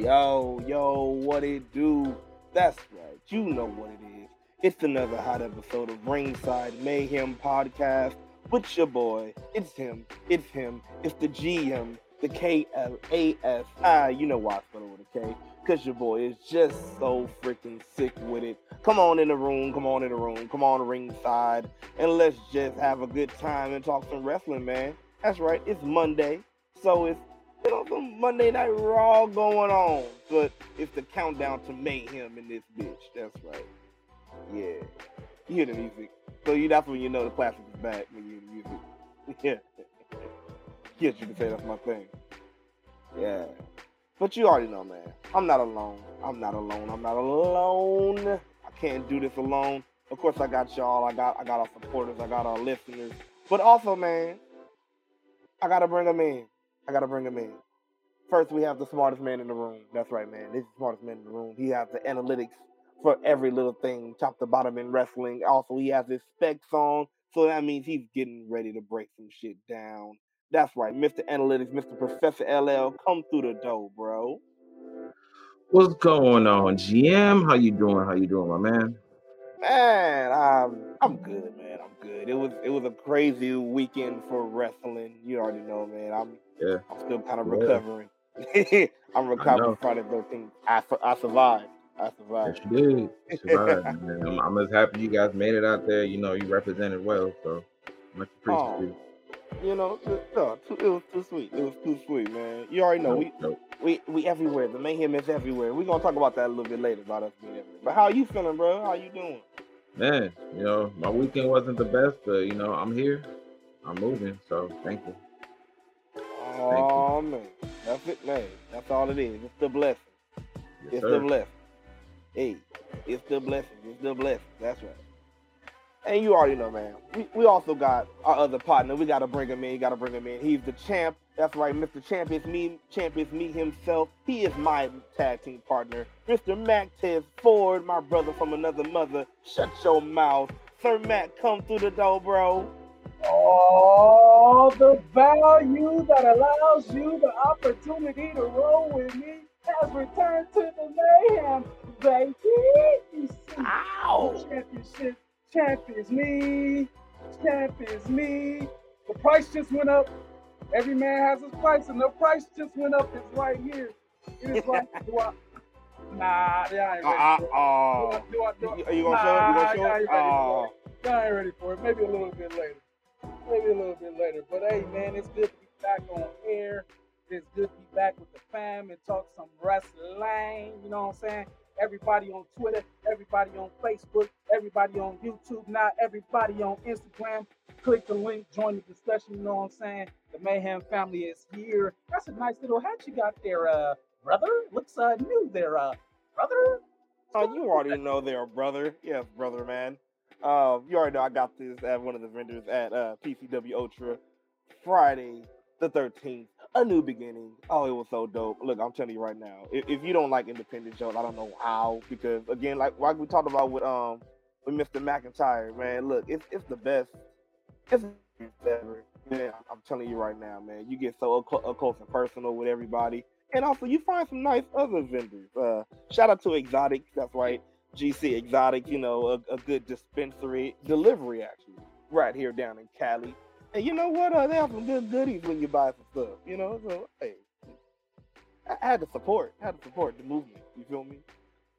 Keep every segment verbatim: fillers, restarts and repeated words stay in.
Yo, yo, what it do? That's right, you know what it is. It's another hot episode of Ringside Mayhem Podcast with your boy. It's him, it's him, it's the G M, the K L A S I. You know why I spell it with a K, because your boy is just so freaking sick with it. Come on in the room, come on in the room, come on ringside, and let's just have a good time and talk some wrestling, man. That's right, it's Monday, so it's you know, some Monday Night Raw going on, but it's the countdown to mayhem in this bitch. That's right. Yeah. You hear the music. So you, that's when you know the classic is back, when you hear the music. Yeah. Yes, you can say that's my thing. Yeah. But you already know, man. I'm not alone. I'm not alone. I'm not alone. I can't do this alone. Of course, I got y'all. I got I got our supporters. I got our listeners. But also, man, I got to bring them in. I gotta bring him in. First, we have the smartest man in the room. That's right, man. This is the smartest man in the room. He has the analytics for every little thing, top to bottom in wrestling. Also, he has his specs on, so that means he's getting ready to break some shit down. That's right, Mister Analytics, Mister Professor L L, come through the door, bro. What's going on, G M? How you doing? How you doing, my man? Man, I'm I'm good, man. I'm good. It was it was a crazy weekend for wrestling. You already know, man. I'm Yeah. I'm still kind of recovering. Yeah. I'm recovering from those things. I, I survived. I survived. Yes, you did. You survived, man. I'm, I'm as happy you guys made it out there. You know, you represented well, so much appreciated. Oh, you know, it, no, it was too sweet. It was too sweet, man. You already know. No, we, no. we we everywhere. The mayhem is everywhere. We're going to talk about that a little bit later, about us being everywhere. But how are you feeling, bro? How you doing? Man, you know, my weekend wasn't the best, but, you know, I'm here. I'm moving, so thank you. Oh, man. That's it, man. That's all it is. It's the blessing. Yes, it's sir. the blessing. Hey, it's the blessing. It's the blessing. That's right. And you already know, man. We, we also got our other partner. We got to bring him in. You got to bring him in. He's the champ. That's right, Mister Champ. It's me. Champ is me himself. He is my tag team partner. Mister Mac Tez Ford, my brother from another mother. Shut your mouth. Sir Mac, come through the door, bro. All the value that allows you the opportunity to roll with me has returned to the mayhem, baby. You see, ow. Championship, champ is me, champ is me. The price just went up. Every man has his price, and the price just went up. It's right here. It's like, do I, nah, they ain't ready. Uh, uh, do I, do I, do I, are you gonna show it? Nah, y'all ain't ready for it. Maybe a little bit later. Maybe a little bit later, but hey, man, it's good to be back on air. It's good to be back with the fam and talk some wrestling. You know what I'm saying? Everybody on Twitter, everybody on Facebook, everybody on YouTube, now everybody on Instagram. Click the link, join the discussion. You know what I'm saying? The Mayhem family is here. That's a nice little hat you got there, uh, brother. Looks uh, new there, uh, brother. Oh, you already know there, brother. Yes, brother, man. Uh, you already know I got this at one of the vendors at uh, P C W Ultra Friday the thirteenth. A new beginning. Oh, it was so dope. Look, I'm telling you right now, if, if you don't like independent shows, I don't know how. Because again, like like we talked about with um with Mister McIntyre, man. Look, it's it's the best. It's ever. Man, I'm telling you right now, man. You get so up close and personal with everybody, and also you find some nice other vendors. Uh, shout out to Exotic. That's right. G C Exotic, you know, a, a good dispensary delivery, actually, right here down in Cali. And you know what? Uh, they have some good goodies when you buy some stuff, you know? So, hey, I had to support. I had to support the movement, you feel me?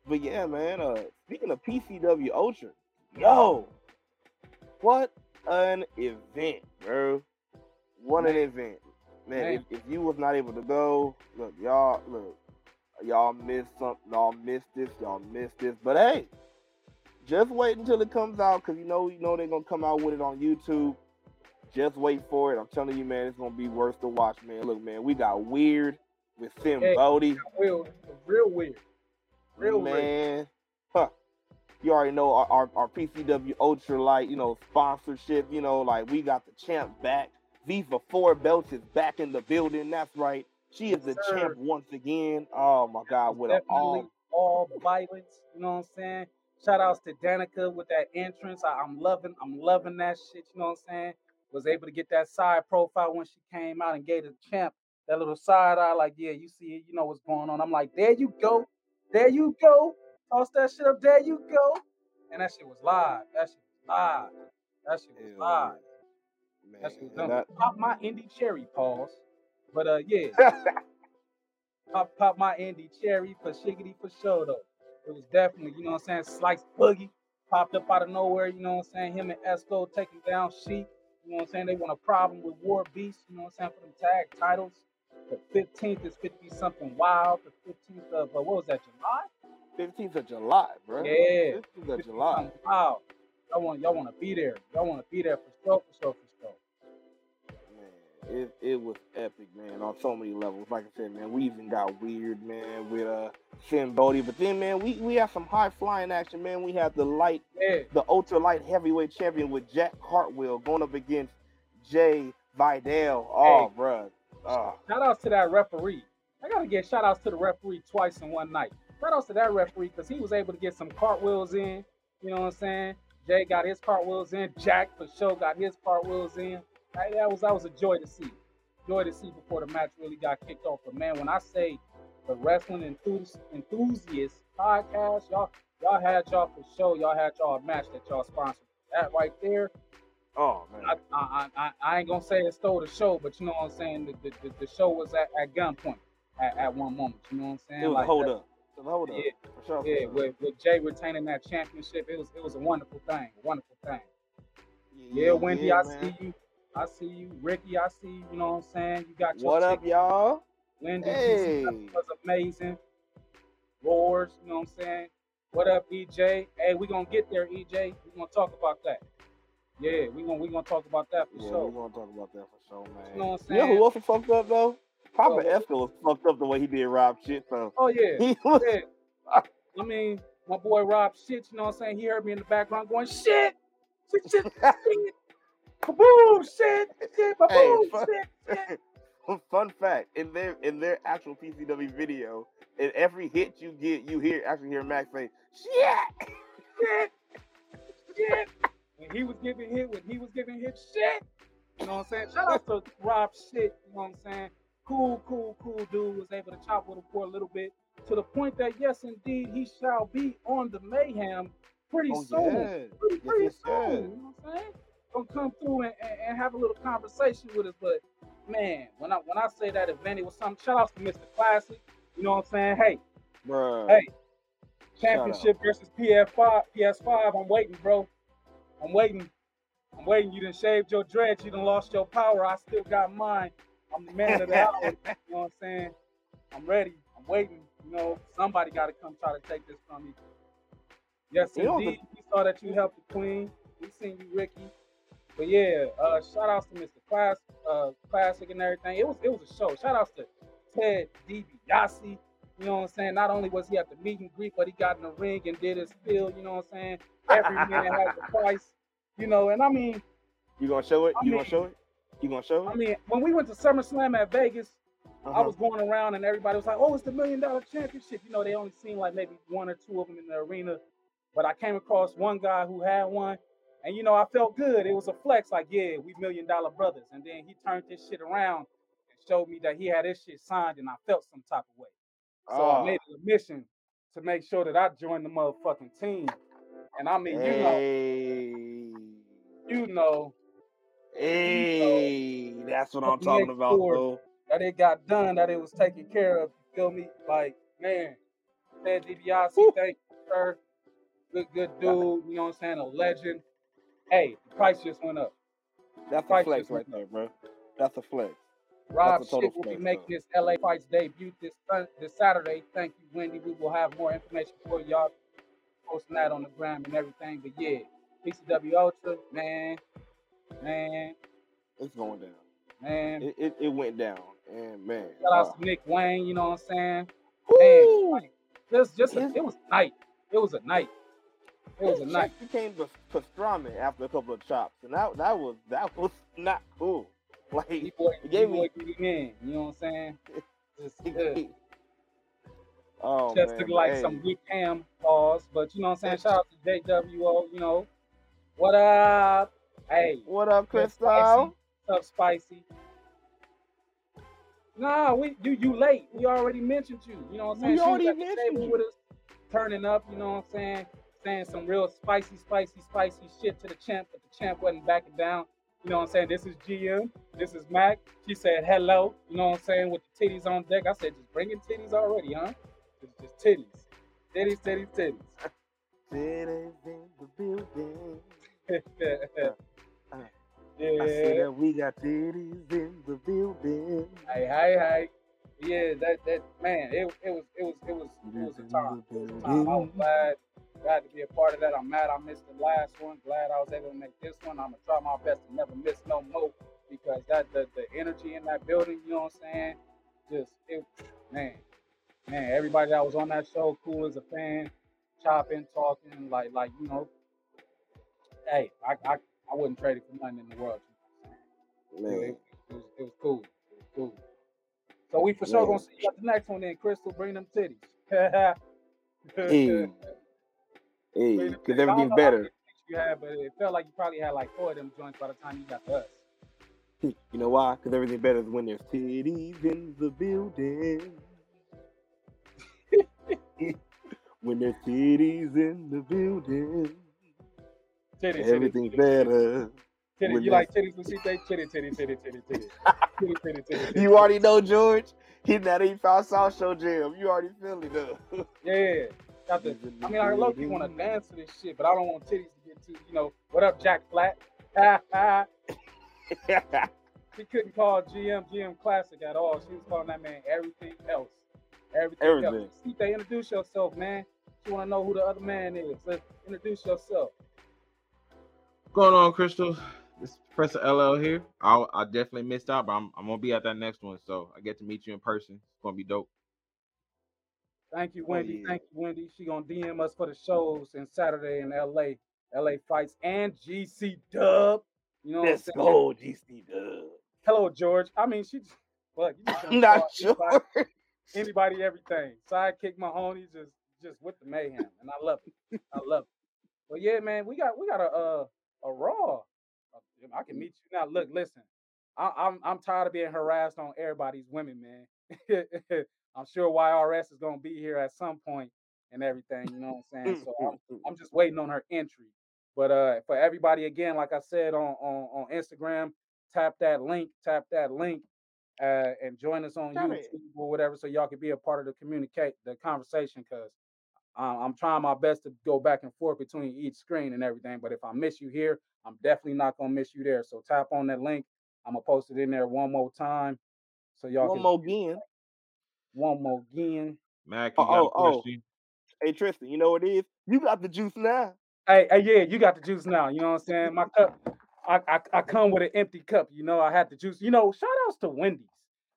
But, yeah, man, uh, speaking of P C W Ultra, yo, what an event, bro. What an event. Man, man. If, if you was not able to go, look, y'all, look. Y'all missed something. Y'all missed this. Y'all missed this. But hey, just wait until it comes out, because you know you know they're going to come out with it on YouTube. Just wait for it. I'm telling you, man, it's going to be worth the watch, man. Look, man, we got weird with Sim hey, Bodie. Real, real weird. Real man, weird. Man. Huh. You already know our, our, our P C W Ultra Light, you know, sponsorship. You know, like we got the champ back. Viva Ford Belts is back in the building. That's right. She is the Sir. champ once again. Oh, my God. With Definitely all... all violence. You know what I'm saying? Shout outs to Danica with that entrance. I, I'm loving I'm loving that shit. You know what I'm saying? Was able to get that side profile when she came out and gave the champ that little side eye, like, yeah, you see it, you know what's going on. I'm like, there you go, there you go, toss that shit up, there you go. And that shit was live. That shit was live. That shit was Ew. live. Man, that shit was done. That... Pop my indie cherry, pause. But uh, yeah, pop pop my indie cherry for shiggity for sure though. It was definitely, you know what I'm saying, Slice Boogie popped up out of nowhere, you know what I'm saying, him and Esco taking down Sheik, you know what I'm saying, they want a problem with War Beast, you know what I'm saying, for them tag titles. The fifteenth is going to be something wild, the fifteenth of, uh, what was that, July? fifteenth of July, bro. Yeah. fifteenth of July. Wow. Y'all want, y'all want to be there. Y'all want to be there for sure, for sure, for sure. Man, it, it was epic, man, on so many levels. Like I said, man, we even got weird, man, with uh, Shin Bodhi. But then, man, we, we had some high-flying action, man. We had the light, yeah. the ultra-light heavyweight champion with Jack Hartwell going up against Jay Vidal. Oh, hey. Bruh. Uh, shout outs to that referee. I gotta get shout outs to the referee twice in one night. Shout outs to that referee because he was able to get some cartwheels in. You know what I'm saying? Jay got his cartwheels in. Jack for sure got his cartwheels in. That, that was that was a joy to see. Joy to see before the match really got kicked off. But man, when I say the wrestling enthusi- enthusiast podcast, y'all y'all had y'all for sure. Y'all had y'all a match that y'all sponsored. That right there. Oh man, I, I I I ain't gonna say it stole the show, but you know what I'm saying. The the, the, the show was at, at gunpoint at, at one moment. You know what I'm saying? It was like a hold that, up. It was a hold yeah, up. For sure. Yeah, with, with Jay retaining that championship, it was it was a wonderful thing. A wonderful thing. Yeah, yeah Wendy, yeah, I man. see you. I see you, Ricky. I see you. You know what I'm saying? You got your what chicken. Up, y'all? Wendy, hey. Was amazing. Roars, you know what I'm saying? What up, E J? Hey, we gonna get there, E J. We gonna talk about that. Yeah, we're gonna we gonna talk about that for yeah, sure. We're gonna talk about that for sure, man. You know what I'm saying? You know who else was fucked up though? Papa oh. Esco was fucked up the way he did Rob shit, so oh yeah. He was... yeah. I mean, my boy Rob shit, you know what I'm saying? He heard me in the background going, shit, shit, shit, shit, kaboom, shit, shit, kaboom, hey, fun... shit, shit. Fun fact, in their in their actual P C W video, in every hit you get, you hear actually hear Max say, shit, shit, shit. When he was giving hit, when he was giving hit shit, you know what I'm saying? Shout out to Rob shit, you know what I'm saying? Cool, cool, cool dude was able to chop with him for a little bit to the point that, yes, indeed, he shall be on the Mayhem pretty oh, soon. Yeah. Pretty, pretty yes, soon, yes. You know what I'm saying? Gonna come through and, and, and have a little conversation with us, but man, when I when I say that event, it was something. Shout out to Mister Classic, you know what I'm saying? Hey, bruh. Hey, championship versus P S five, P S five, I'm waiting, bro. I'm waiting. I'm waiting. You done shaved your dreads. You done lost your power. I still got mine. I'm the man of the hour. You know what I'm saying? I'm ready. I'm waiting. You know, somebody got to come try to take this from me. Yes, we indeed. Over. We saw that you helped the queen. We seen you, Ricky. But yeah, uh, shout outs to Mister Class, uh, Classic and everything. It was it was a show. Shout outs to Ted DiBiase. You know what I'm saying? Not only was he at the meet and greet, but he got in the ring and did his spiel. You know what I'm saying? Every man has a price. You know, and I mean... You gonna show it? I you mean, gonna show it? You gonna show it? I mean, when we went to SummerSlam at Vegas, uh-huh. I was going around and everybody was like, oh, it's the Million Dollar Championship. You know, they only seen like maybe one or two of them in the arena. But I came across one guy who had one. And, you know, I felt good. It was a flex. Like, yeah, we Million Dollar Brothers. And then he turned this shit around and showed me that he had this shit signed and I felt some type of way. So oh. I made it a mission to make sure that I joined the motherfucking team. And I mean, hey. you know, you know, hey, you know, that's what I'm talking about, bro. That it got done, that it was taken care of. You feel me? Like, man, Ted DiBiase, thank you, sir. Good, good dude. You know what I'm saying? A legend. Hey, the price just went up. That's a flex right there, bro. That's a flex. Rob Schick will be making his L A Fights debut this this Saturday. Thank you, Wendy. We will have more information for y'all. Posting that on the gram and everything. But yeah, P C W Ultra, man, man. It's going down. Man. It it, it went down. And man. Shout out wow. to Nick Wayne, you know what I'm saying? Woo! Man, just, just a, it was a night. It was a night. It was a His night. He became pastrami after a couple of chops. And that that was that was not cool. Like, he boy, he gave boy, me man, you know what I'm saying? Just good. Oh, just man, took like man. some weak ham balls, but you know what I'm saying? Shout out to J W O, you know. What up? Hey. What up, Crystal? Tough Spicy. Nah, we you you late. We already mentioned you. You know what I'm saying? We already at the mentioned table you. With us, turning up, you know what I'm saying? Saying some real spicy, spicy, spicy shit to the champ, but the champ wasn't backing down. You know what I'm saying? This is G M. This is Mac. She said hello. You know what I'm saying? With the titties on deck. I said, just bringing titties already, huh? It's just titties. Titties, titties, titties. Titties in the building. uh, uh, yeah. I said that we got titties in the building. Hi, hi, hi. Yeah, that that man, it it was it was it was it was a time. It was a time. I was glad, glad to be a part of that. I'm mad I missed the last one. Glad I was able to make this one. I'm gonna try my best to never miss no more, because that the, the energy in that building, you know what I'm saying? Just it, man, man. Everybody that was on that show, cool as a fan, chopping, talking, like like you know. Hey, I I, I wouldn't trade it for nothing in the world. Man, it, it was it was cool. It was cool. So we for sure yeah. gonna see you at the next one then, Crystal. Bring them titties. hey, hey, because everything's better. You had, but it felt like you probably had like four of them joints by the time you got to us. You know why? Because everything's better when there's titties in the building. When there's titties in the building, titty, everything's titty, better. Titty, you like titties when she say titty, titty, titty, titty, titty. Titty, titty, titty, titty. You already know, George. He's that eighty-five South Show jam. You already feel it, though. Yeah. Got the, I mean, I love you want to dance to this shit, but I don't want titties to get too, you know, what up, Jack Flat? She couldn't call G M G M Classic at all. She was calling that man everything else. Everything, everything. else. See, they introduce yourself, man. She want to know who the other man is. Let's introduce yourself. What's going on, Crystal? It's Professor L L here. I I definitely missed out, but I'm I'm gonna be at that next one, so I get to meet you in person. It's gonna be dope. Thank you, Wendy. Yeah. Thank you, Wendy. She gonna D M us for the shows and Saturday in L A, L A Fights and G C Dub. You know, let's go, G C Dub. Hello, George. I mean, she. Well, you just not sure. Anybody, anybody, everything. Sidekick Mahoney, just just with the mayhem, and I love it. I love it. But yeah, man, we got we got a a, a Raw. I can meet you now. Look, listen, I, I'm I'm tired of being harassed on everybody's women, man. I'm sure Y R S is gonna be here at some point and everything, you know what I'm saying? So I'm, I'm just waiting on her entry. But uh, for everybody, again, like I said on on, on Instagram, tap that link, tap that link, uh, and join us on YouTube or whatever, so y'all can be a part of the communicate the conversation. Cause I'm, I'm trying my best to go back and forth between each screen and everything. But if I miss you here, I'm definitely not gonna miss you there. So tap on that link. I'm gonna post it in there one more time, so y'all one can more again. One more again. Mac, you oh, got oh, a question. Oh. Hey Tristan, you know what it is? You got the juice now. Hey, hey, yeah, you got the juice now. You know what I'm saying? My cup, I, I, I come with an empty cup. You know, I had the juice. You know, shout outs to Wendy's.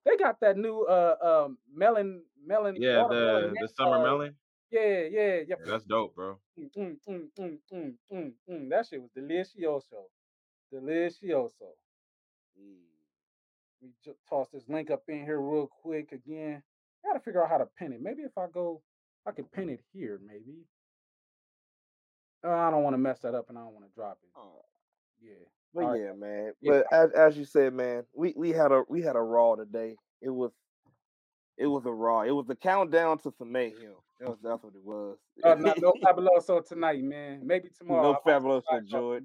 They got that new uh um melon melon. Yeah, the the summer melon. Yeah, yeah, yeah. That's dope, bro. Mm, mm, mm, mm, mm, mm. That shit was delicioso. Delicioso. Mm. Let me just toss this link up in here real quick again. I gotta figure out how to pin it. Maybe if I go, I can pin it here, maybe. Oh, I don't want to mess that up and I don't want to drop it. Oh. Yeah. But well, yeah, right. man. Yeah. But as, as you said, man, we, we had a we had a Raw today. It was It was a Raw. It was a countdown to some mayhem. That was, that's what it was. uh, no, no Fabuloso tonight, man. Maybe tomorrow. No Fabuloso, George.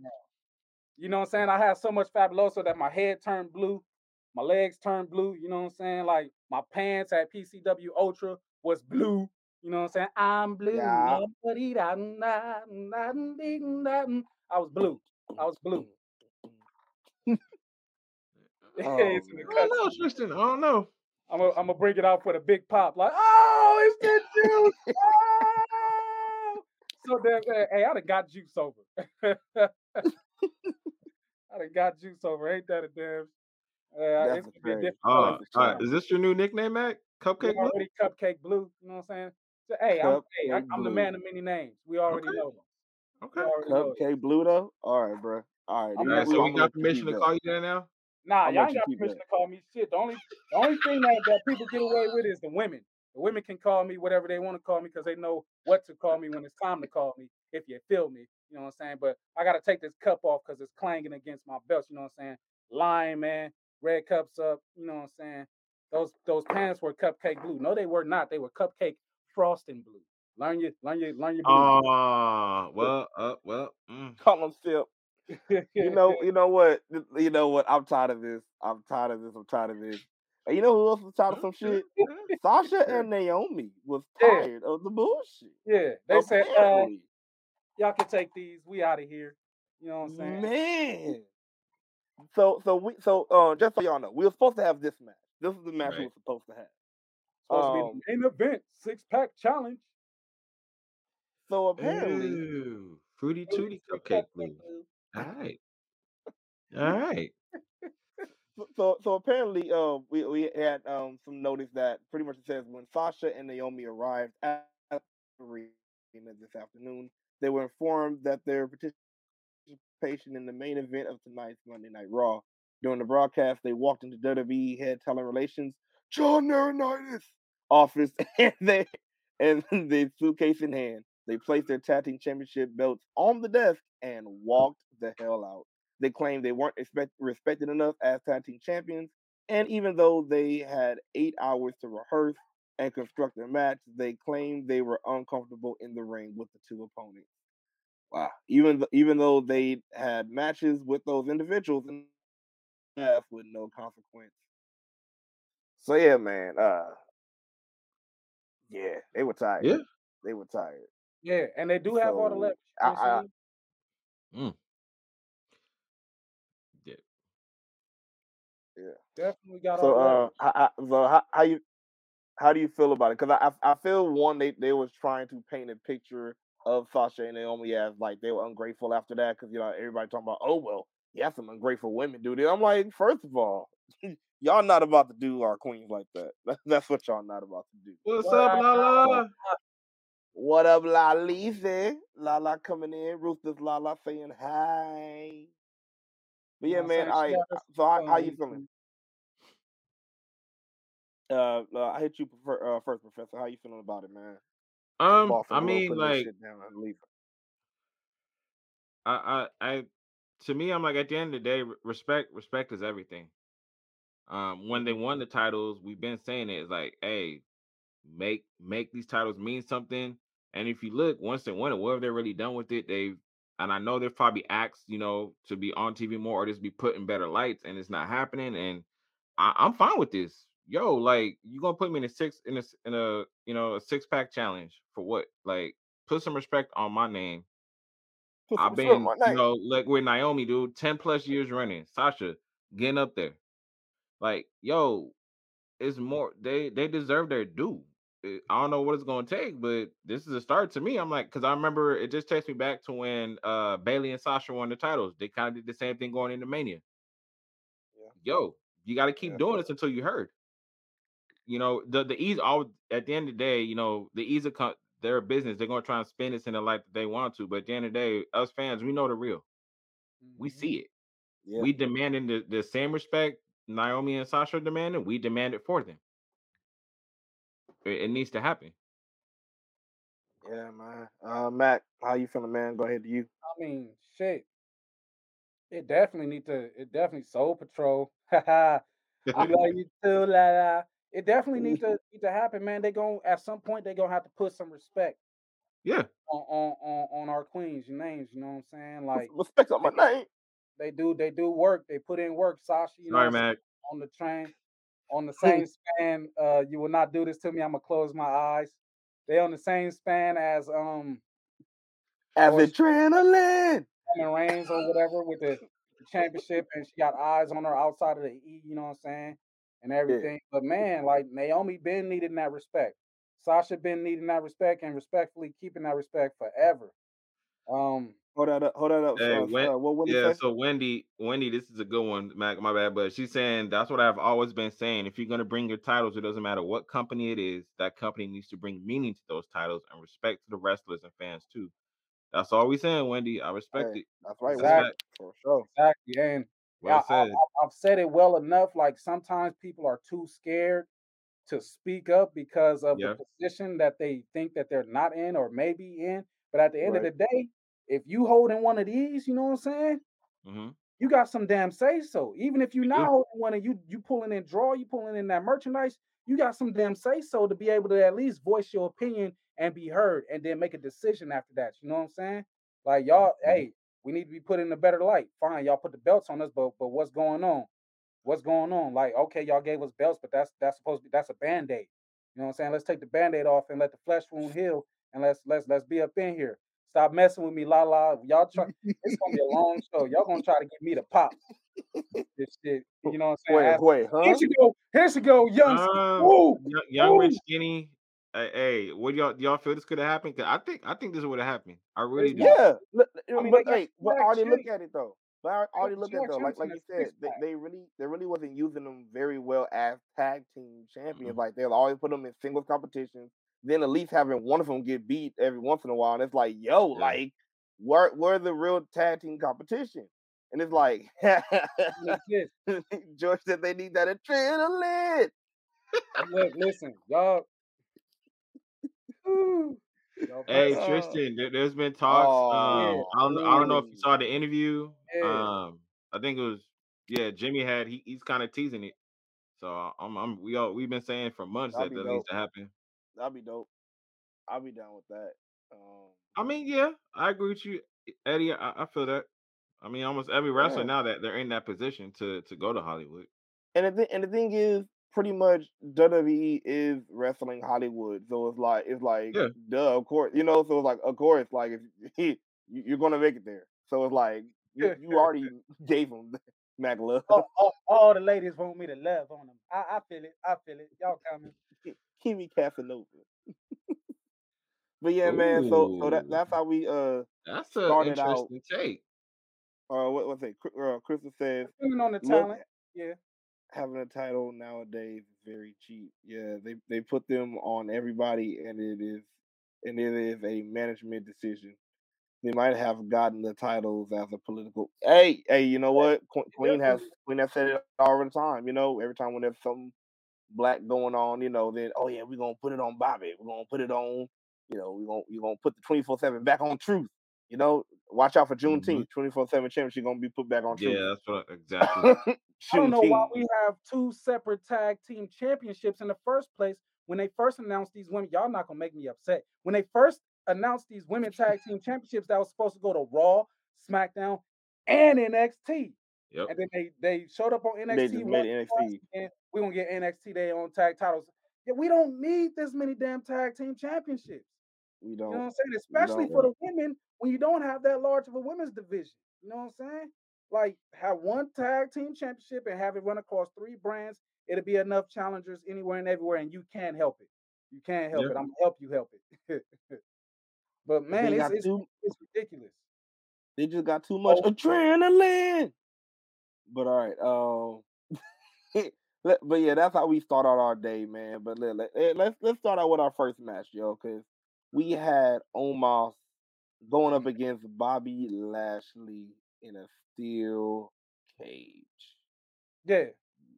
You know what I'm saying? I had so much Fabuloso that my head turned blue. My legs turned blue. You know what I'm saying? Like, my pants at P C W Ultra was blue. You know what I'm saying? I'm blue. Yeah. I was blue. I was blue. Oh, it's in the I don't know, Tristan. I don't know. I'm going to bring it out for the big pop. Like, oh, it's the juice. Oh! So then, hey, I done got juice over. I done got juice over. Ain't that a damn? Uh, it's a bit uh, uh, is this your new nickname, Mac? Cupcake Blue? Already Cupcake Blue. You know what I'm saying? So, hey, I'm, hey I'm, I'm the man of many names. We already okay. know them. Okay. Already Cupcake Blue, though? All right, bro. All right. All right, so we got permission to call you that now? Nah, I'll y'all ain't got permission that. to call me shit. The only the only thing that, that people get away with is the women. The women can call me whatever they want to call me because they know what to call me when it's time to call me, if you feel me. You know what I'm saying? But I got to take this cup off because it's clanging against my belt. You know what I'm saying? Lion, man. Red cups up. You know what I'm saying? Those those pants were cupcake blue. No, they were not. They were cupcake frosting blue. Learn your learn your learn your. Ah, uh, well, uh, well. Mm. Call them still. you know, you know what, you know what. I'm tired of this. I'm tired of this. I'm tired of this. And you know who else was tired of some shit? Sasha and Naomi was tired yeah. of the bullshit. Yeah, they okay. said, uh, "Y'all can take these. We out of here." You know what I'm saying? Man. So, so we, so uh, just so y'all know, we were supposed to have this match. This is the match right. we were supposed to have. Supposed um, to be the main event, six pack challenge. So apparently, Ooh, fruity tooty cupcake. Blue. All right, all right. So, so apparently, uh, we we had um some notice that pretty much it says when Sasha and Naomi arrived at the arena this afternoon, they were informed that their participation in the main event of tonight's Monday Night Raw. During the broadcast, they walked into W W E head talent relations John Laurinaitis office, and they and they suitcase in hand, they placed their tag team championship belts on the desk and walked the hell out. They claimed they weren't expect, respected enough as tag team champions, and even though they had eight hours to rehearse and construct their match, they claimed they were uncomfortable in the ring with the two opponents. Wow! Even th- even though they had matches with those individuals. And with no consequence. So yeah, man. Uh, yeah, they were tired. Yeah, they were tired. Yeah, and they do have so, all the left. I, I, mm. Yeah, yeah, definitely got so, all uh, I, I, so how, how you how do you feel about it? Because I I feel one they they was trying to paint a picture of Sasha and Naomi as like they were ungrateful after that because you know everybody talking about oh well. Yeah, some ungrateful women do this. I'm like, first of all, y'all not about to do our queens like that. That's what y'all not about to do. What's what up, Lala? What up, Lalize? Lala coming in. Ruthless Lala saying hi. But yeah, no, man. I so how, how you feeling? Uh, uh, I hit you prefer, uh, first, Professor. How you feeling about it, man? Um, Boston, I mean, like, I, I, I. To me, I'm like, at the end of the day, respect, respect is everything. Um, when they won the titles, we've been saying it. It's like, hey, make make these titles mean something. And if you look, once they won it, what have they really done with it? They've, and I know they've probably asked, you know, to be on T V more or just be put in better lights, and it's not happening. And I, I'm fine with this. Yo, like, you gonna put me in a six in a in a you know a six pack challenge for what? Like, put some respect on my name. I've been, you know, like with Naomi, dude, ten plus years running. Sasha getting up there, like, yo, it's more. They they deserve their due. I don't know what it's gonna take, but this is a start to me. I'm like, because I remember it just takes me back to when uh Bayley and Sasha won the titles. They kind of did the same thing going into Mania. Yeah. Yo, you got to keep yeah. doing this until you heard. You know, the the ease. All at the end of the day, you know, the ease of. Con- Their business, they're gonna try and spin this in the light that they want to. But at the end of the day, us fans, we know the real. We see it. Yeah. We demanding the, the same respect Naomi and Sasha are demanding. We demand it for them. It, it needs to happen. Yeah, man. Uh, Matt, how you feeling, man? Go ahead to you. I mean, shit. It definitely need to. It definitely Soul Patrol. I love you too, Lala. It definitely needs to need to happen, man. They going at some point they gonna have to put some respect, yeah, on, on, on, on our queens, your names. You know what I'm saying? Like respect on my name. They do they do work. They put in work. Sasha, you Sorry, know, man. on the train, on the same span. Uh, you will not do this to me. I'm gonna close my eyes. They on the same span as um, as adrenaline. Roman Reigns or whatever with the, the championship, and she got eyes on her outside of the E. You know what I'm saying? And everything, yeah. But man, like Naomi been needing that respect. Sasha been needing that respect, and respectfully keeping that respect forever. Um, hold that up, hold that up. Hey, so, Wen- uh, what, what yeah, so Wendy, Wendy, this is a good one, Mac. My bad, but she's saying that's what I've always been saying. If you're gonna bring your titles, it doesn't matter what company it is. That company needs to bring meaning to those titles and respect to the wrestlers and fans too. That's all we saying, Wendy. I respect hey, it. That's right, exactly. For sure, exactly, and. Well I, I, I've said it well enough. Like sometimes people are too scared to speak up because of yeah. the position that they think that they're not in or maybe in. But at the end right. of the day, if you holding one of these, you know what I'm saying? Mm-hmm. you got some damn say so. Even if you're not yeah. holding one and you you pulling in draw, you pulling in that merchandise, you got some damn say so to be able to at least voice your opinion and be heard, and then make a decision after that. You know what I'm saying? Like, y'all, mm-hmm. hey, we need to be put in a better light. Fine, y'all put the belts on us, but but what's going on? What's going on? Like, okay, y'all gave us belts, but that's that's supposed to be that's a band-aid. You know what I'm saying? Let's take the band-aid off and let the flesh wound heal, and let's let's let's be up in here. Stop messing with me, la la. Y'all try. It's gonna be a long show. Y'all gonna try to get me to pop this shit. You know what I'm saying? Wait, wait, huh? Here she go. Here she go, young, um, woo, young, young woo. Rich, skinny. Hey, hey, what y'all y'all feel this could have happened? Cause I think I think this would have happened. I really do. Yeah, but I mean, hey, but I already look at it though. But I already look at it though. Like like you said, they, they really they really wasn't using them very well as tag team champions. Mm-hmm. Like they'll always put them in singles competitions. Then at least having one of them get beat every once in a while, and it's like, yo, yeah. like where where the real tag team competition? And it's like George said they need that adrenaline. Look, listen, y'all. Hey Tristan, there, there's been talks. Oh, um, yeah. I, don't, I don't know if you saw the interview. Yeah. Um, I think it was yeah. Jimmy had he, he's kind of teasing it. So I'm, I'm we all we've been saying for months That'd that that needs to happen. That'd be dope. I'll be down with that. Um, I mean, yeah, I agree with you, Eddie. I, I feel that. I mean, almost every wrestler yeah. now that they're in that position to to go to Hollywood. And the th- and the thing is. Pretty much W W E is wrestling Hollywood, so it's like it's like yeah. duh, of course, you know. So it's like of course, like if you're gonna make it there, so it's like you, you already gave them Mac love. Oh, oh, all the ladies want me to love on them. I, I feel it. I feel it. Y'all coming? Kimi Casanova. But yeah, Ooh. man. So so that that's how we uh that's an interesting out. take. Uh, what what's it? Uh, Crystal says depending on the talent. Yeah. Having a title nowadays is very cheap. Yeah, they, they put them on everybody, and it is and it is a management decision. They might have gotten the titles as a political. Hey, hey, you know what? Queen has Queen has said it all the time. You know, every time when there's something black going on, you know, then oh yeah, we're gonna put it on Bobby. We're gonna put it on. You know, we gonna we gonna put the twenty-four seven back on Truth. You know, watch out for Juneteenth. Mm-hmm. twenty-four seven championship gonna be put back on. Truth. Yeah, that's what exactly. I don't know why we have two separate tag team championships in the first place. When they first announced these women, y'all not gonna make me upset. When they first announced these women tag team championships, that was supposed to go to Raw, SmackDown, and N X T. Yep. And then they, they showed up on N X T. They just made N X T. And we're gonna get N X T their own tag titles. Yeah, we don't need this many damn tag team championships. We don't. You know what I'm saying? Especially for the women. When you don't have that large of a women's division, you know what I'm saying? Like, have one tag team championship and have it run across three brands. It'll be enough challengers anywhere and everywhere, and you can't help it. You can't help yeah. it. I'm going to help you help it. But, man, it's, it's, too, it's ridiculous. They just got too much oh. adrenaline. But, all right. Um, but, yeah, that's how we start out our day, man. But let, let, let's, let's start out with our first match, yo, because we had Omos going up against Bobby Lashley in a steel cage. Yeah.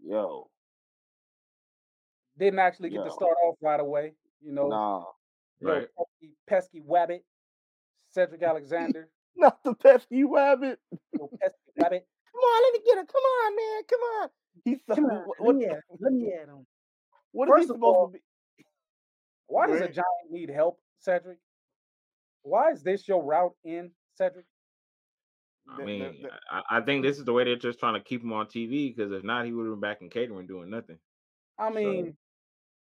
Yo. Didn't actually get Yo. to start off right away. You know. Nah. Right. Pesky, pesky wabbit. Cedric Alexander. Not the pesky wabbit. No pesky wabbit. Come on, let me get him. Come on, man. Come on. He's so, Come on. What, let, me add, let me add him. What is he supposed all, to be? Why does a giant need help, Cedric? Why is this your route in, Cedric? I mean, I, I think this is the way they're just trying to keep him on T V, because if not, he would have been back in catering doing nothing. I mean, so.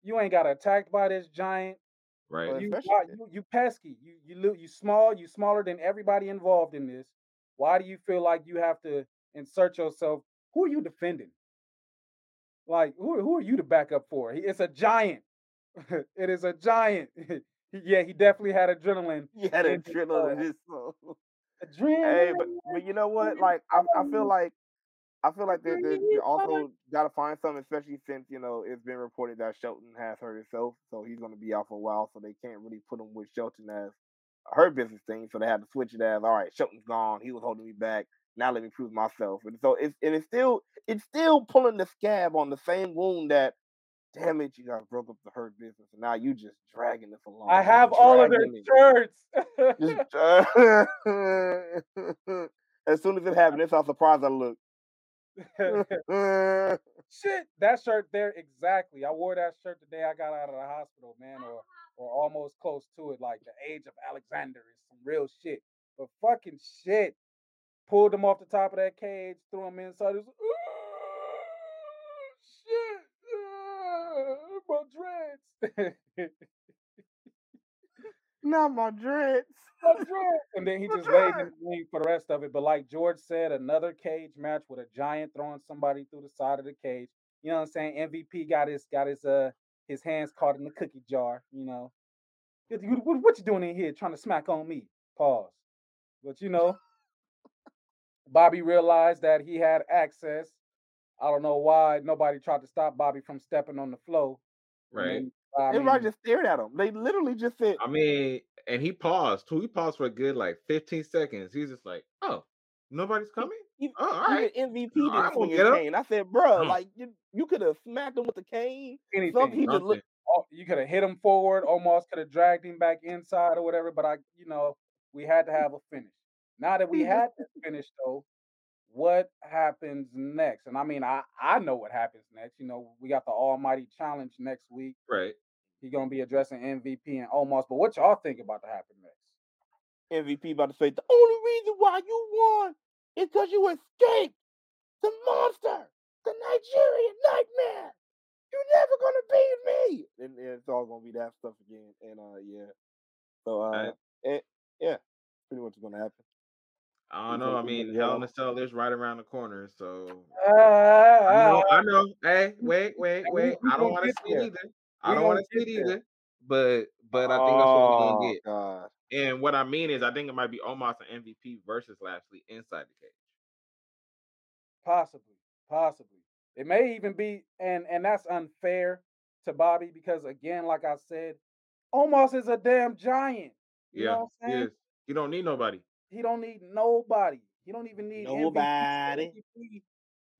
you ain't got attacked by this giant. Right. You, you, you pesky. You, you you small. You smaller than everybody involved in this. Why do you feel like you have to insert yourself? Who are you defending? Like, who, who are you to back up for? It's a giant. It is a giant. Yeah, he definitely had adrenaline. He had adrenaline in his soul. Adrenaline. Hey, but, but you know what? Like, I, I feel like I feel like they also got to find something, especially since, you know, it's been reported that Shelton has hurt himself, so he's going to be out for a while, so they can't really put him with Shelton as her business thing, so they had to switch it as, all right, Shelton's gone, he was holding me back, now let me prove myself. And so it's, and it's still it's still pulling the scab on the same wound that, damn it, you got broke up the Hurt Business, and now you just dragging this along. I have all of their shirts. Just, uh, As soon as it happened, that's how surprised I looked. Shit, that shirt there, exactly. I wore that shirt the day I got out of the hospital, man, or or almost close to it. Like, the age of Alexander is some real shit. But fucking shit. Pulled him off the top of that cage, threw him inside. It was, shit, uh, my dreads. Not my dreads. My dreads. And then he my just dreads. laid in the ring for the rest of it. But like George said, another cage match with a giant throwing somebody through the side of the cage. You know what I'm saying? M V P got his got his uh his hands caught in the cookie jar. You know, what, what you doing in here trying to smack on me? Pause. But you know, Bobby realized that he had access. I don't know why nobody tried to stop Bobby from stepping on the floor. Right. And, I mean, everybody just stared at him. They literally just said. I mean, and he paused too. He paused for a good like fifteen seconds. He's just like, "Oh, nobody's coming." He, oh, all right. M V P didn't right, swing his cane. I said, "Bro, like you, you could have smacked him with the cane. Anything. Something he just looked, oh, you could have hit him forward. Almost could have dragged him back inside or whatever. But I, you know, we had to have a finish. Now that we had this finish, though, what happens next? And I mean, I, I know what happens next. You know, we got the Almighty Challenge next week. Right. He's going to be addressing M V P and Omos. But what y'all think about to happen next? M V P about to say, the only reason why you won is because you escaped the monster, the Nigerian nightmare. You're never going to beat me. And, and it's all going to be that stuff again. And, uh, yeah. So, uh, right. it, yeah, pretty much going to happen. I don't know. I mean, Hell in a Cell is right around the corner, so uh, I know. I know. Hey, wait, wait, wait! I don't want to see it either. I don't want to see it either. But, but I think that's what we're gonna get. God. And what I mean is, I think it might be Omos and M V P versus Lashley inside the cage. Possibly, possibly. It may even be, and and that's unfair to Bobby because, again, like I said, Omos is a damn giant. You yeah, know what I'm saying? He is. You don't need nobody. He don't need nobody. He don't even need nobody. M V P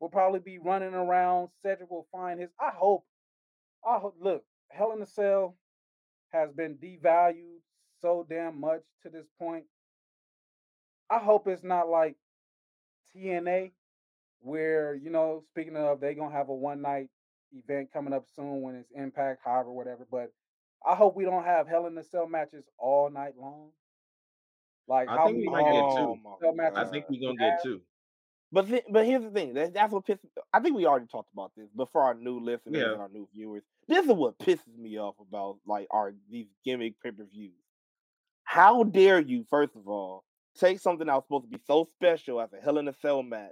will probably be running around. Cedric will find his. I hope. I hope. Look, Hell in a Cell has been devalued so damn much to this point. I hope it's not like T N A, where, you know, speaking of, they're going to have a one night event coming up soon when it's Impact, however, whatever. But I hope we don't have Hell in a Cell matches all night long. Like, I think we might get two. I think we're gonna get two. But th- but here's the thing. That's, that's what pisses. I think we already talked about this. But for our new listeners yeah. and our new viewers, this is what pisses me off about like our these gimmick pay per views. How dare you? First of all, take something that was supposed to be so special as a Hell in a Cell match,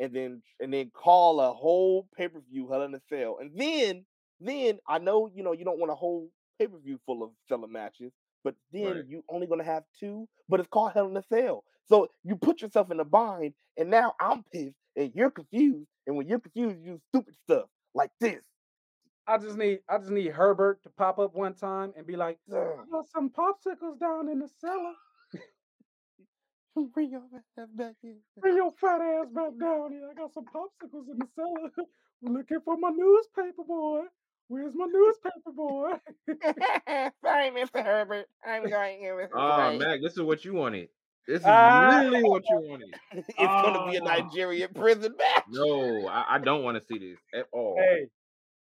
and then and then call a whole pay per view Hell in a Cell, and then then I know you know you don't want a whole pay per view full of Cell matches. But then right. you only going to have two, but it's called Hell in a Cell. So you put yourself in a bind, and now I'm pissed, and you're confused. And when you're confused, you do stupid stuff like this. I just need I just need Herbert to pop up one time and be like, you got some popsicles down in the cellar. Bring your ass back in. Bring your fat ass back down here. I got some popsicles in the cellar. I'm looking for my newspaper, boy. Where's my newspaper, boy? Sorry, Mister Herbert. I'm going here with. Oh, Mac, this is what you wanted. This is uh, really what you wanted. It's uh, going to be a Nigerian prison match. No, I, I don't want to see this at all. Hey,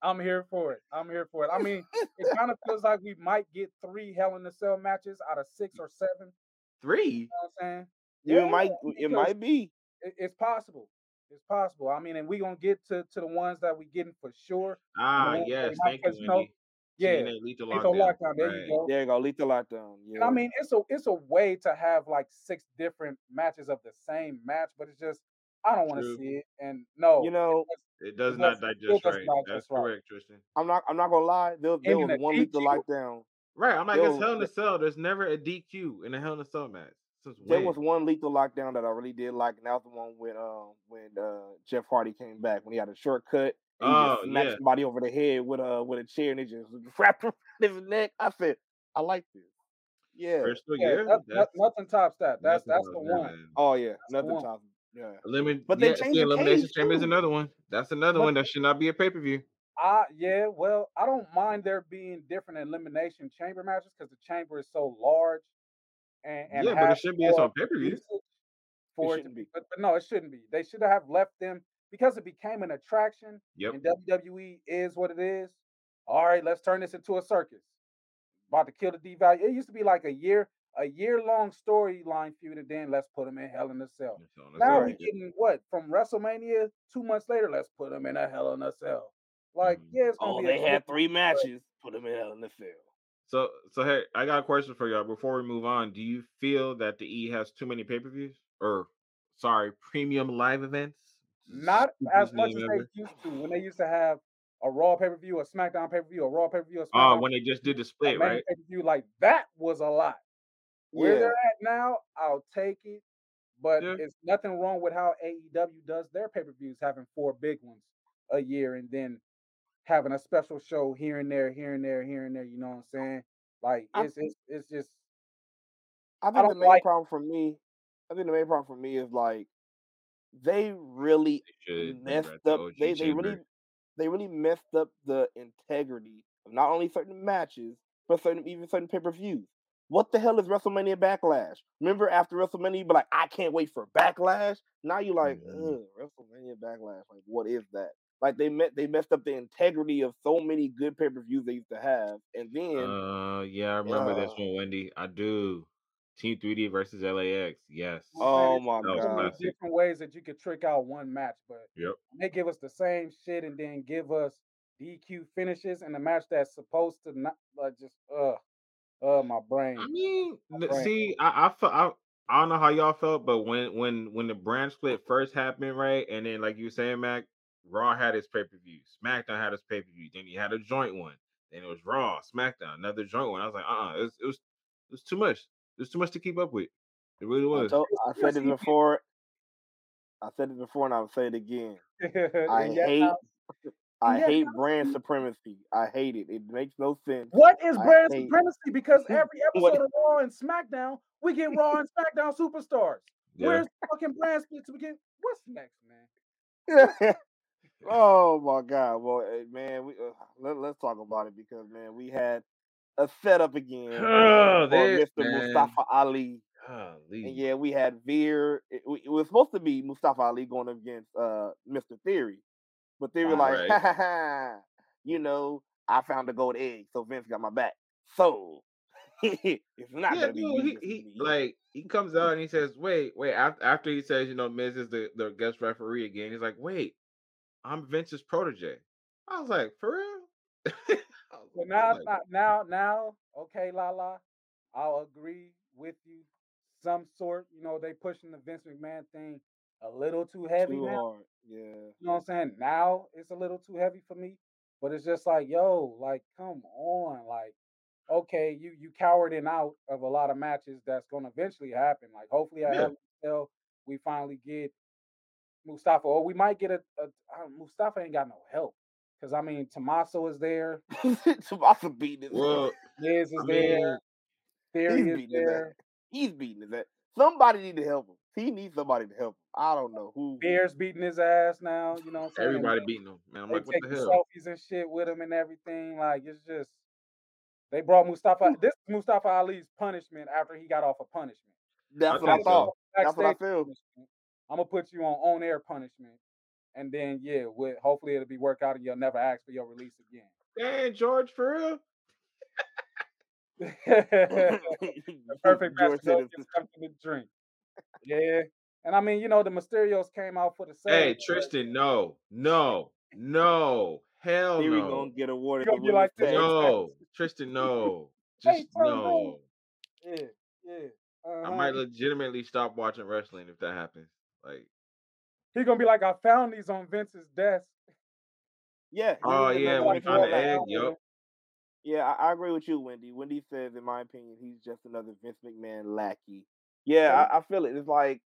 I'm here for it. I'm here for it. I mean, it kind of feels like we might get three Hell in a Cell matches out of six or seven. Three? You know what I'm saying? Yeah, it might, it might be. It, it's possible. It's possible. I mean, and we're going to get to, to the ones that we're getting for sure. Ah, and yes. Thank you, know, yeah. Lethal Lockdown. Lockdown. There right. you go. There you go. Lethal Lockdown. Yeah. And I mean, it's a, it's a way to have like six different matches of the same match, but it's just, I don't want to see it. And no. You know. It does, it does not digest right. Digest That's right. correct, Tristan. I'm not I'm not going to lie. There, there was one Lethal Lockdown. Right. I'm like, there it's was, Hell in a Cell. There's never a D Q in a Hell in a Cell match. There was one Lethal Lockdown that I really did like, and that was the one when um when uh Jeff Hardy came back when he had a shortcut and he oh, just smacked yeah. somebody over the head with a with a chair and it just wrapped around his neck. I said, I like this. Yeah, First, yeah, yeah that's, that's, nothing tops that. That's that's the one. That, oh yeah, that's nothing tops. Yeah, Elimin- but they yeah, changed the Elimination Chamber is another one. That's another but, one that should not be a pay per view. I yeah, well, I don't mind there being different Elimination Chamber matches because the chamber is so large. And, and yeah, but it should be its own pay-per-view. for it, it to be. But, but no, it shouldn't be. They should have left them because it became an attraction. Yep. And W W E is what it is. All right, let's turn this into a circus. About to kill the devalue. It used to be like a year, a year-long storyline feud, and then let's put them in Hell in a Cell. Now we're getting what? From WrestleMania, two months later, let's put them in a Hell in a Cell. Like, mm-hmm. yeah, it's gonna oh, be they a had three matches. Put them in Hell in a Cell. So, so hey, I got a question for y'all before we move on. Do you feel that the E has too many pay-per-views, or sorry, premium live events? Not as much as they used to when they used to have a Raw pay-per-view, a SmackDown pay-per-view, a Raw pay-per-view. Oh, uh, when they just did the split, right? Pay-per-view, like that was a lot. Where yeah. they're at now, I'll take it, but yeah. it's nothing wrong with how A E W does their pay-per-views, having four big ones a year and then having a special show here and there, here and there, here and there. You know what I'm saying? Like it's it's, it's just. I think I the main like problem for me. I think the main problem for me is like they really they messed up. They they really. They really messed up the integrity of not only certain matches, but certain even certain pay-per-views. What the hell is WrestleMania Backlash? Remember after WrestleMania, you'd be like, I can't wait for Backlash. Now you're like, ugh, WrestleMania Backlash. Like, what is that? Like, they met, they messed up the integrity of so many good pay-per-views they used to have. And then... Uh, yeah, I remember uh, this one, Wendy. I do. Team three D versus L A X, yes. Oh my god! Different ways that you could trick out one match, but yep. they give us the same shit and then give us D Q finishes in a match that's supposed to not like just uh, uh, my brain. I mean, my brain. see, I I, I I don't know how y'all felt, but when when when the brand split first happened, right, and then like you were saying, Mac, Raw had its pay per view, SmackDown had its pay per view, then you had a joint one, then it was Raw, SmackDown, another joint one. I was like, uh, uh-uh, it was it was it was too much. There's too much to keep up with. It really was. I, told, I said it before. I said it before, and I'll say it again. I hate. I hate brand supremacy. I hate it. It makes no sense. What is brand supremacy? Because every episode of Raw and SmackDown, we get Raw and SmackDown superstars. Yeah. Where's the fucking brand splits? We get what's next, man? Oh my god! Well, man, we uh, let, let's talk about it because man, we had. A setup again oh, this, for Mister Man. Mustafa Ali. Holy. And yeah, we had Veer. It, it was supposed to be Mustafa Ali going against uh, Mister Theory, but they were All like, right. ha, ha, ha. You know, I found a gold egg, so Vince got my back. So it's not yeah, gonna be dude, he, he, like he comes out and he says, "Wait, wait." After, after he says, "You know, Miz is the, the guest referee again," he's like, "Wait, I'm Vince's protege." I was like, "For real." Well, now, now, now, okay, Lala, I'll agree with you. Some sort, you know, they pushing the Vince McMahon thing a little too heavy too now. Hard. Yeah, you know what I'm saying? Now it's a little too heavy for me, but it's just like, yo, like, come on, like, okay, you you cowarding out of a lot of matches that's gonna eventually happen. Like, hopefully, I yeah. hell we finally get Mustafa, or we might get a, a Mustafa ain't got no help. Because, I mean, Tommaso is there. Tommaso beating his well, Liz is I there. Mean, Theory is there. He's beating his ass. Somebody need to help him. He needs somebody to help him. I don't know who. Bear's beating his ass now. You know what I'm saying? Everybody and, beating him. Man, I'm like, what the hell? Selfies and shit with him and everything. Like, it's just. They brought Mustafa. This is Mustafa Ali's punishment after he got off of punishment. That's I what I thought. So. That's what I feel. I'm going to put you on on-air punishment. And then, yeah, with, hopefully it'll be worked out and you'll never ask for your release again. Dang, George, for real? The perfect match is something to drink. Yeah. And I mean, you know, the Mysterios came out for the same. Hey, Tristan, no, no, no. Hell Here no. Here we going to get awarded. Be like no, Tristan, no. Just hey, no. Yeah, yeah. Uh-huh. I might legitimately stop watching wrestling if that happens. Like. He's gonna be like, I found these on Vince's desk. Yeah. Oh yeah, we like, found the egg. Yep. Yeah, I, I agree with you, Wendy. Wendy says, in my opinion, he's just another Vince McMahon lackey. Yeah, yeah. I, I feel it. It's like,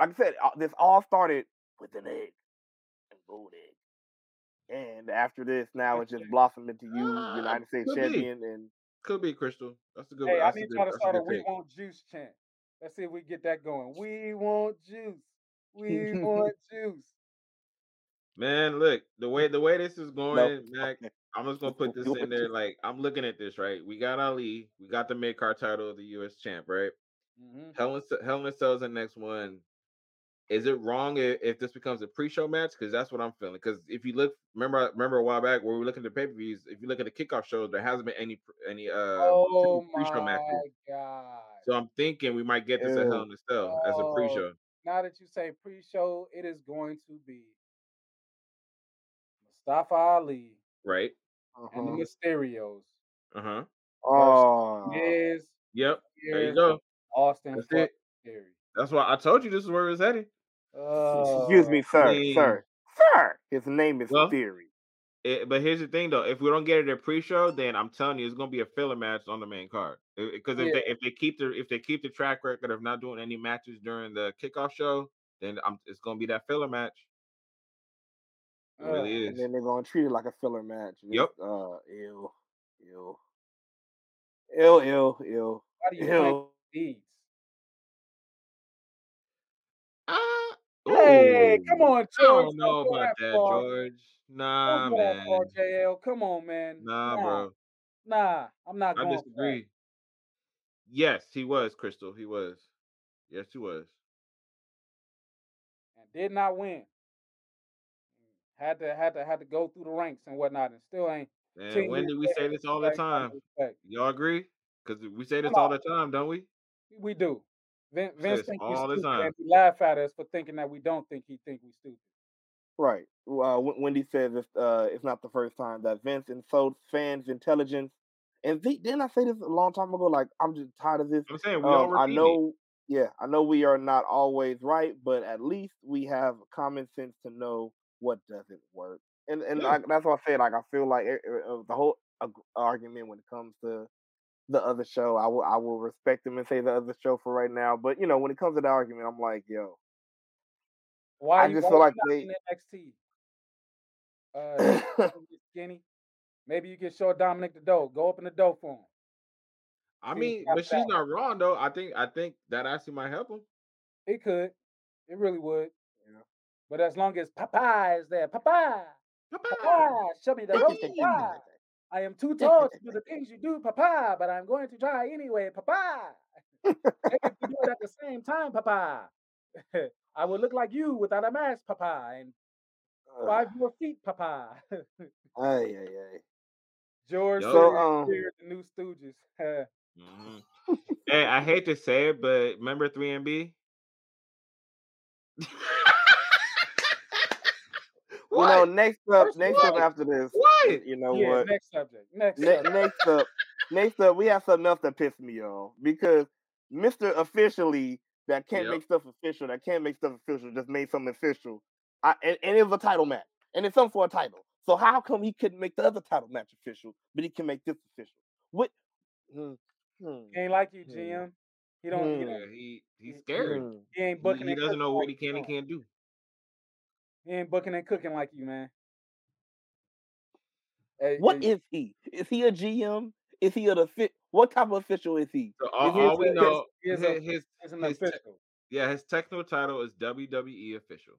like I said, this all started with an egg, a gold egg, and after this, now it's just blossomed into you, uh, United States champion, be. and could be Crystal. That's a good. Hey, one. I need y'all to start a "We Want Juice" chant. Let's see if we get that going. We want juice. We want juice. Man, look, the way the way this is going, nope. Mac, I'm just gonna put this in there. Like, I'm looking at this, right? We got Ali, we got the mid-card title of the U S champ, right? Mm-hmm. Hell in a Cell is the next one. Is it wrong if, if this becomes a pre-show match? Because that's what I'm feeling. Because if you look, remember, remember a while back where we were looking at the pay-per-views. If you look at the kickoff shows, there hasn't been any any uh oh pre-show matches. Oh my god! So I'm thinking we might get this Ew. at Hell in a Cell as a pre-show. Now that you say pre-show, it is going to be Mustafa Ali, right? Uh-huh. And the Mysterios. Uh huh. Oh. Yes. Yep. There you go. Austin that's Theory. That's why I told you this is where it's headed. Uh, Excuse me, sir, I mean, sir, sir. His name is well, Theory. It, but here's the thing, though. If we don't get it at pre-show, then I'm telling you, it's going to be a filler match on the main card. Because if yeah. they if they keep the if they keep the track record of not doing any matches during the kickoff show, then I'm, it's going to be that filler match. It uh, really is. And then they're going to treat it like a filler match. Yep. Uh, ew, ew, ew, ew, ew. How do you like these? Hey, Ooh. come on, George. I don't know Go about that, far. George. Nah, Go man. R J L. Come on, man. Nah, nah, bro. Nah, I'm not going I disagree. Yes, he was, Crystal. He was. Yes, he was. And did not win. Had to had to, had to go through the ranks and whatnot and still ain't. And when did we say this all the time? Y'all agree? Because we say this all the time, don't we? We do. Vince, Vince thinks we stupid, and he laugh at us for thinking that we don't think he think we stupid. Right. Uh, Wendy says it's, uh, it's not the first time that Vince insults fans' intelligence. And the, didn't I say this a long time ago? Like, I'm just tired of this. I'm saying we um, all I know, it. Yeah, I know we are not always right, but at least we have common sense to know what doesn't work. And and yeah. I, that's why I said, like, I feel like it, it, the whole argument when it comes to the other show, I will I will respect them and say the other show for right now. But you know, when it comes to the argument, I'm like, yo, why I just feel like they N X T uh, skinny. Maybe you can show Dominic the dough. Go up in the dough for him. I See, mean, but she's not wrong though. I think I think that actually might help him. It could, it really would. Yeah. But as long as Papa is there, Papa, Papa, Papa show me the dough. I am too tall to do the things you do, Papa, but I'm going to try anyway, Papa. Maybe if you do it at the same time, Papa. I will look like you without a mask, Papa, and five uh, more feet, Papa. Aye, aye, aye. George so, um, the New Stooges. mm-hmm. Hey, I hate to say it, but remember three M B? What? You know, next up, First next what? up after this, what? you know yeah, what? Next subject. Next, ne- next up, next up, we have something else that pissed me off because Mister Officially that can't yep. make stuff official, that can't make stuff official, just made something official. I, and, and it was a title match, and it's something for a title. So how come he couldn't make the other title match official, but he can make this official? What? Mm, mm, ain't like you, G M. Mm, he don't. Mm, he don't he, he's scared. Mm, he ain't booking. He, he doesn't know what he can and can't do. He ain't booking and cooking like you, man. Hey, what hey. is he? Is he a G M? Is he a fit? What type of official is he? So all, is he all we know is his, his, his, his, his te- yeah, his technical title is W W E official.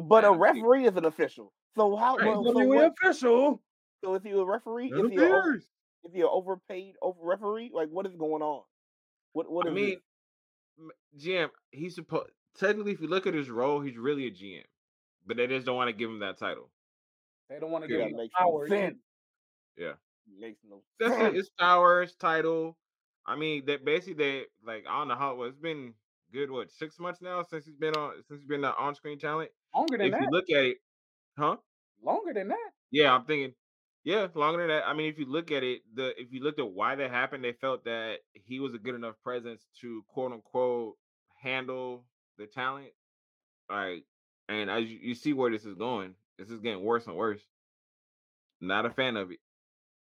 But and a referee is an official. So how? Right. Well, so W W E what, official. So is he a referee? Is he, a, is he an overpaid over referee? Like what is going on? What? What I mean, it? G M. He's supposed. Technically, if you look at his role, he's really a G M. But they just don't want to give him that title. They don't want to give him power. No yeah. Makes no sense. That's it. It's power, it's title. I mean, that basically they like I don't know how it was. It's been good what six months now since he's been on since he's been on on-screen talent. Longer than if that. If you look at it, huh? Longer than that. Yeah, I'm thinking. Yeah, longer than that. I mean, if you look at it, the if you looked at why that happened, they felt that he was a good enough presence to quote unquote handle the talent. All right. And as you, you see where this is going, this is getting worse and worse. Not a fan of it.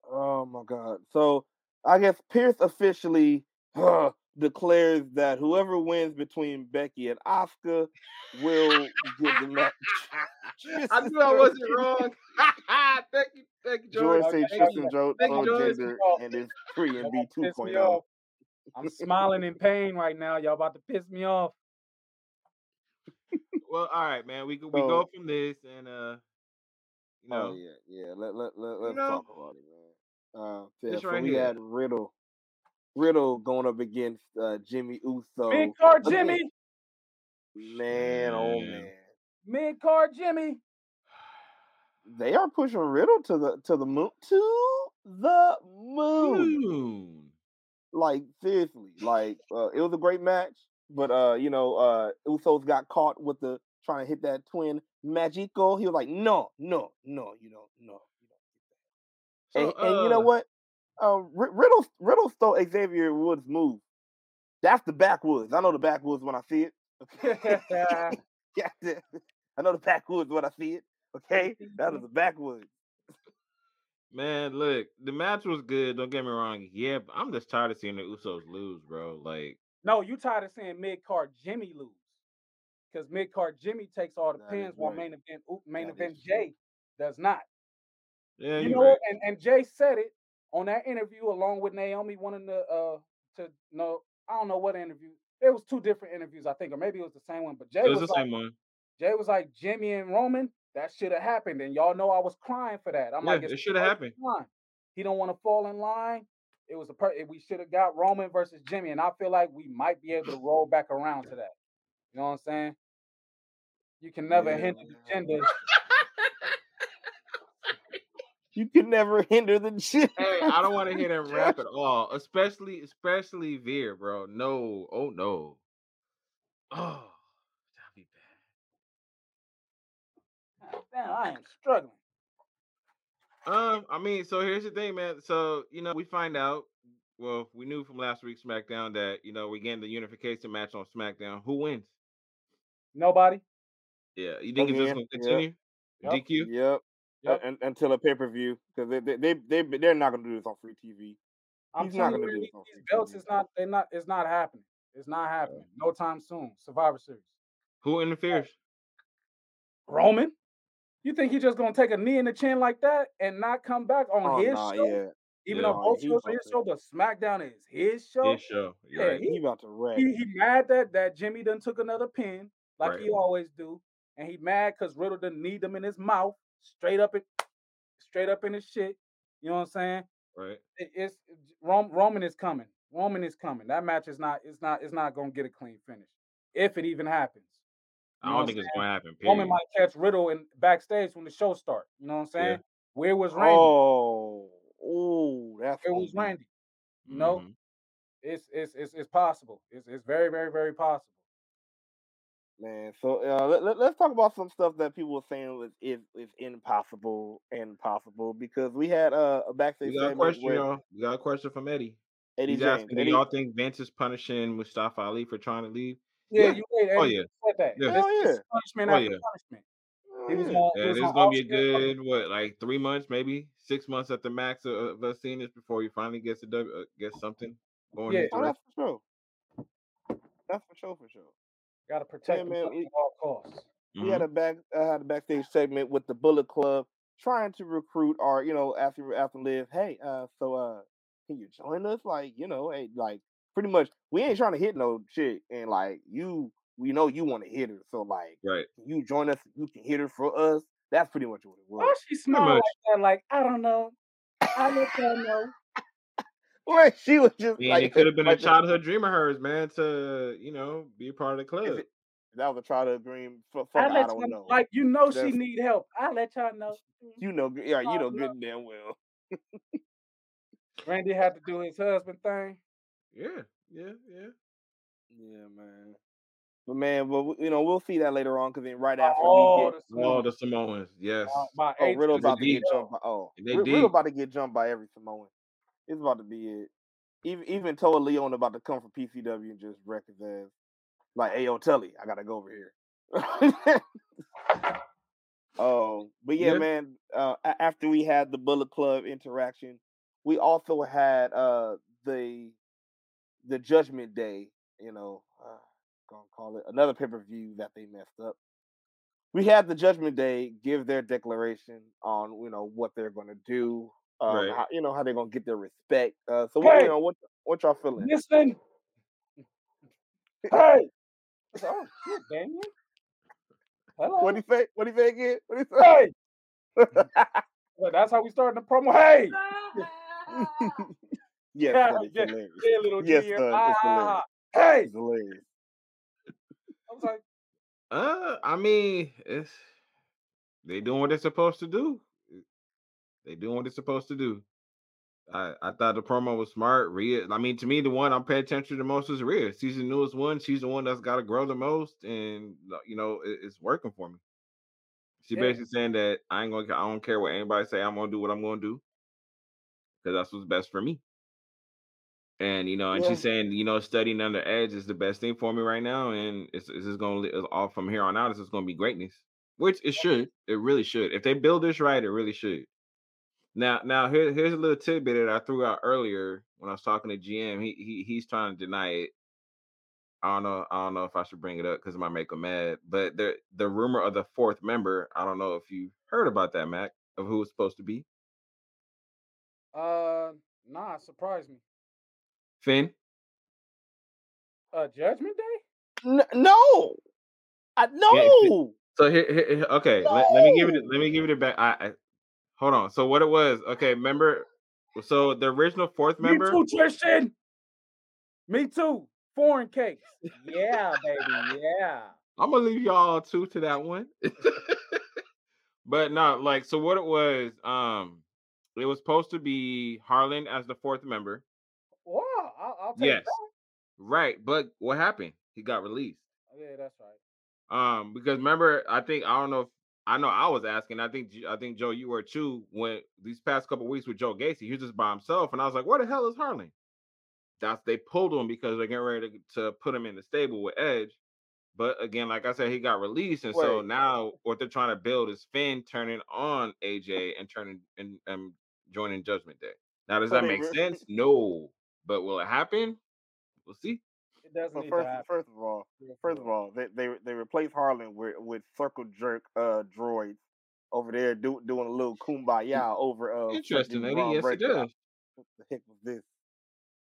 Oh my god! So I guess Pierce officially uh, declares that whoever wins between Becky and Asuka will get the match. I knew I wasn't wrong. Thank you, thank you, George. George said Tristan Joe Gender and his three and B two point oh. I'm smiling in pain right now. Y'all about to piss me off. Well, all right, man. We we so, go from this and uh, you know, oh, yeah, yeah. Let let let let's you know, talk about it, man. Uh, yeah, so right we here. had Riddle, Riddle going up against uh, Jimmy Uso. Big card, Jimmy. Man, oh man. Mid-card Jimmy. They are pushing Riddle to the to the moon. To the moon. moon. Like, seriously. Like, uh, it was a great match. But, uh, you know, uh, Usos got caught with the trying to hit that twin Magico. He was like, no, no, no, you don't, no. You don't. So, and, uh, and you know what? Uh, Riddle, Riddle stole Xavier Woods' move. That's the backwoods. I know the backwoods when I see it. Okay. I know the backwoods when I see it. Okay? That is the backwoods. Man, look, the match was good. Don't get me wrong. Yeah, but I'm just tired of seeing the Usos lose, bro. Like, no, you tired of seeing mid-card Jimmy lose. Because mid-card Jimmy takes all the that pins while main event main event Jay does not. Yeah, you know, right. and, and Jay said it on that interview along with Naomi wanting to uh to know, I don't know what interview. It was two different interviews, I think, or maybe it was the same one. But Jay it was, was the like, same one. Jay was like, Jimmy and Roman, that should have happened. And y'all know I was crying for that. I'm yeah, like, it should have happened. Line. He don't want to fall in line. It was a per- we should have got Roman versus Jimmy, and I feel like we might be able to roll back around to that. You know what I'm saying? You can never yeah. hinder the gender. You can never hinder the gender. Hey, I don't want to hear that rap at all, especially, especially Veer, bro. No, oh no, oh, that'd be bad. God damn, I am struggling. Um, I mean, so here's the thing, man. So, you know, we find out, well, we knew from last week's SmackDown that, you know, we're getting the unification match on SmackDown. Who wins? Nobody. Yeah. You think it's just going to continue? Yep. D Q? Yep. yep. Uh, until a pay-per-view. Because they, they, they, they, they're not going to do this on free T V. I'm He's not going to do this on free belts T V. Is not, they're not, it's not happening. It's not happening. No time soon. Survivor Series. Who interferes? Roman? You think he's just gonna take a knee in the chin like that and not come back on oh, his nah, show? Yeah. Even yeah, though both shows are his to... show, but SmackDown is his show. His show. You're yeah, right. he, he about to wreck. He, he mad that, that Jimmy done took another pin, like right. he always do, and he mad because Riddle done kneed him in his mouth, straight up, in, straight up in his shit. You know what I'm saying? Right. It, it's Roman is coming. Roman is coming. That match is not. It's not. It's not gonna get a clean finish, if it even happens. You I don't think it's going to happen. Period. Roman might catch Riddle in backstage when the show starts. You know what I'm saying? Yeah. Where was Randy? Oh, oh, that's where was Randy? Mm-hmm. No, it's it's it's it's possible. It's it's very very very possible. Man, so uh, let, let, let's talk about some stuff that people were saying was is is impossible and possible because we had uh, a backstage. We got a question, where... y'all. We got a question from Eddie. Eddie He's James. asking, do y'all think Vince is punishing Mustafa Ali for trying to leave? Yeah, yeah, you wait. Oh yeah, said that. Yeah. Hell yeah. Punishment oh, after yeah. punishment. He was on, yeah, he was there's gonna be a good time. What, like three months, maybe six months at the max of, of us seeing this before he finally gets a w, uh, gets something going. Yeah, oh, that's for sure. That's for sure, for sure. Got to protect him at all costs. We mm-hmm. had a back, uh, had a backstage segment with the Bullet Club trying to recruit our, you know, after after Liv. Hey, uh, so uh, can you join us? Like, you know, hey, like. Pretty much, we ain't trying to hit no chick, and like you, we know you want to hit her, so like, right. you join us, you can hit her for us. That's pretty much what it was. Why she smiled like that? Like I don't know, I don't know. Well, she was just yeah, like it could have been like a childhood dream of hers, man, to you know be a part of the club. It, that was a childhood dream. For, for I, I don't them, know. Like you know, That's, she need help. I let y'all know. You know, yeah, you know good and damn well. Randy had to do his husband thing. Yeah, yeah, yeah, yeah, man. But man, well, you know, we'll see that later on because then right after oh, we get the oh the Samoans, yes. Uh, my oh, Riddle about to get jumped. By, oh, Riddle did. about to get jumped by every Samoan. It's about to be it. Even even Toa Leon about to come from P C W and just wreck his ass. Like, hey, yo, Tully, I gotta go over here. Oh, but yeah, yeah. man. Uh, after we had the Bullet Club interaction, we also had uh the. The Judgment Day, you know, uh, gonna call it another pay-per-view that they messed up. We had the Judgment Day give their declaration on, you know, what they're gonna do, um, right. how, you know, how they're gonna get their respect. Uh, so, hey, what, you know, what, what y'all feeling? Listen, hey, oh, shit, Daniel. Hello. What do you say? What do you say again? What do you say? Hey, well, that's how we started the promo. Hey. Yes, yeah, buddy, yeah, yeah, little yes, son, it's hilarious. Ah, hey, it's hilarious. I was like, Uh, I mean, it's they doing what they're supposed to do. They doing what they're supposed to do. I, I thought the promo was smart. Rhea, I mean, to me, the one I'm paying attention to the most is Rhea. She's the newest one. She's the one that's got to grow the most, and you know, it, it's working for me. She yeah. basically saying that I ain't gonna, I don't care what anybody say. I'm gonna do what I'm gonna do because that's what's best for me. And you know, and yeah. she's saying, you know, studying under Edge is the best thing for me right now, and it's, it's just gonna it's all from here on out. It's just gonna be greatness, which it should. It really should. If they build this right, it really should. Now, now here, here's a little tidbit that I threw out earlier when I was talking to G M. He he he's trying to deny it. I don't know. I don't know if I should bring it up because it might make him mad. But the the rumor of the fourth member, I don't know if you heard about that, Mac, of who it's supposed to be. Uh, nah, surprise me. Finn. Uh, Judgment Day? N- no, I no. Yeah, so here, here okay. No. Let, let me give it. Let me give it back. I. I Hold on. So what it was? Okay, remember? So the original fourth member. Me too, Tristan. Me too. Foreign cakes. Yeah, baby. Yeah. I'm gonna leave y'all two to that one. But no, like, so what it was? Um, it was supposed to be Harlan as the fourth member. Wow. I'll, I'll take yes. that. Right, but what happened? He got released. Yeah, that's right. Um, because remember, I think I don't know if. I know I was asking. I think I think Joe, you were too. When these past couple of weeks with Joe Gacy, he was just by himself, and I was like, "Where the hell is Harlan?" That's they pulled him because they're getting ready to, to put him in the stable with Edge. But again, like I said, he got released, and Wait. so now what they're trying to build is Finn turning on A J and turning and, and joining Judgment Day. Now, does that make sense? No, but will it happen? We'll see. Well, first, first of all, first of all, they they they replaced Harlan with, with circle jerk uh, droids over there do, doing a little kumbaya over. Uh, Interesting, lady. Yes, break. It does. What the heck was this?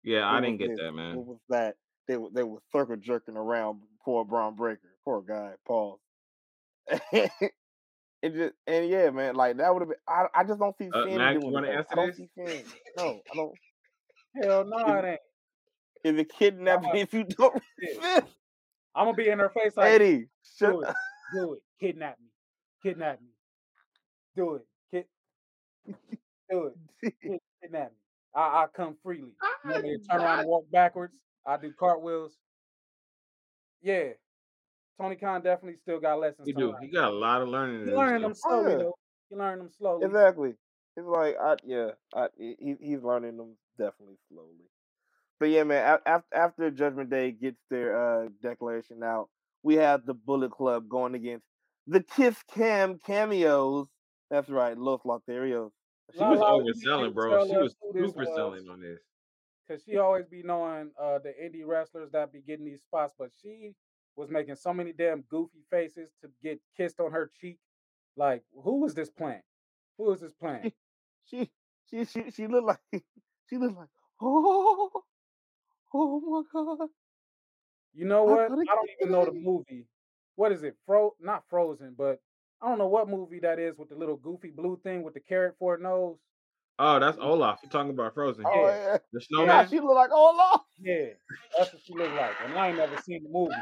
Yeah, what I didn't get this? that, man. What was that? They were they were circle jerking around poor Braun Breaker, poor guy, Paul. it just and yeah, man, like that would have been. I I just don't see uh, Finn Mac, doing you that. I don't this? see Finn. No, I don't. Hell no, it ain't. Is it kidnapping uh, if you don't resist? I'm going to be in her face like, Eddie, do it, do it, kidnap me, kidnap me, do it, Kid- do it, Kid- kidnap me. I, I come freely. You want me to turn around and walk backwards? I do cartwheels. Yeah. Tony Khan definitely still got lessons. He do. Right. He got a lot of learning. He learned them slowly, yeah. though. He learned them slowly. Exactly. It's like, I, yeah, I, he, he's learning them definitely slowly. But yeah, man, after, after Judgment Day gets their uh, declaration out, we have the Bullet Club going against the Kiss Cam cameos. That's right, Los Lotharios. She was overselling, bro. She was super selling on this. Because she always be knowing uh, the indie wrestlers that be getting these spots, but she was making so many damn goofy faces to get kissed on her cheek. Like, who was this playing? Who was this playing? She she she she looked like she looked like oh. Oh my god! You know what? I, I don't even know the movie. What is it? Fro? Not Frozen, but I don't know what movie that is with the little goofy blue thing with the carrot for a nose. Oh, that's Olaf. You're talking about Frozen? Yeah. Oh, yeah. The snowman. Yeah, she look like Olaf. Yeah, that's what she look like, and I ain't never seen the movie.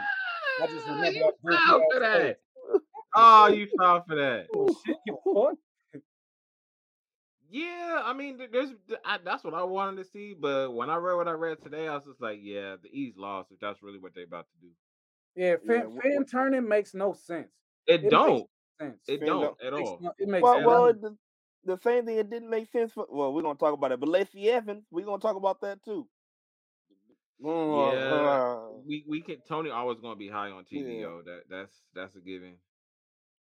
I just remember you that. Fell for that. Oh, you fell for that. Oh, shit, you fuck. Yeah, I mean, there's I, that's what I wanted to see, but when I read what I read today, I was just like, yeah, the East lost if that's really what they're about to do. Yeah, Finn, yeah. Finn turning makes no sense. It, it don't. No sense. It Finn don't at all. No, it makes well, sense. Well, the, the same thing, it didn't make sense for, well, we're going to talk about it, but Lacey Evans, we're going to talk about that too. Yeah, uh, we, we can, Tony always going to be high on T V, yeah. yo. That, that's, that's a given.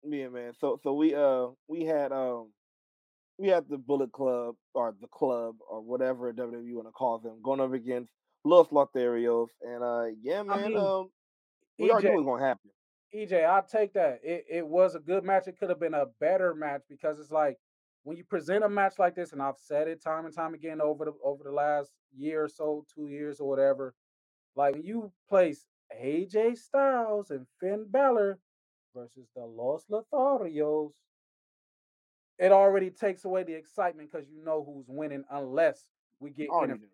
Yeah, man. So, so we, uh, we had, um, We have the Bullet Club, or the Club, or whatever W W E want to call them, going up against Los Lotharios. And, uh, yeah, man, I mean, um, we E J, already knew it was going to happen. E J, I'll take that. It, it was a good match. It could have been a better match because it's like when you present a match like this, and I've said it time and time again over the over the last year or so, two years or whatever, like you place A J Styles and Finn Balor versus the Los Lotharios. It already takes away the excitement because you know who's winning unless we get oh, interviewed.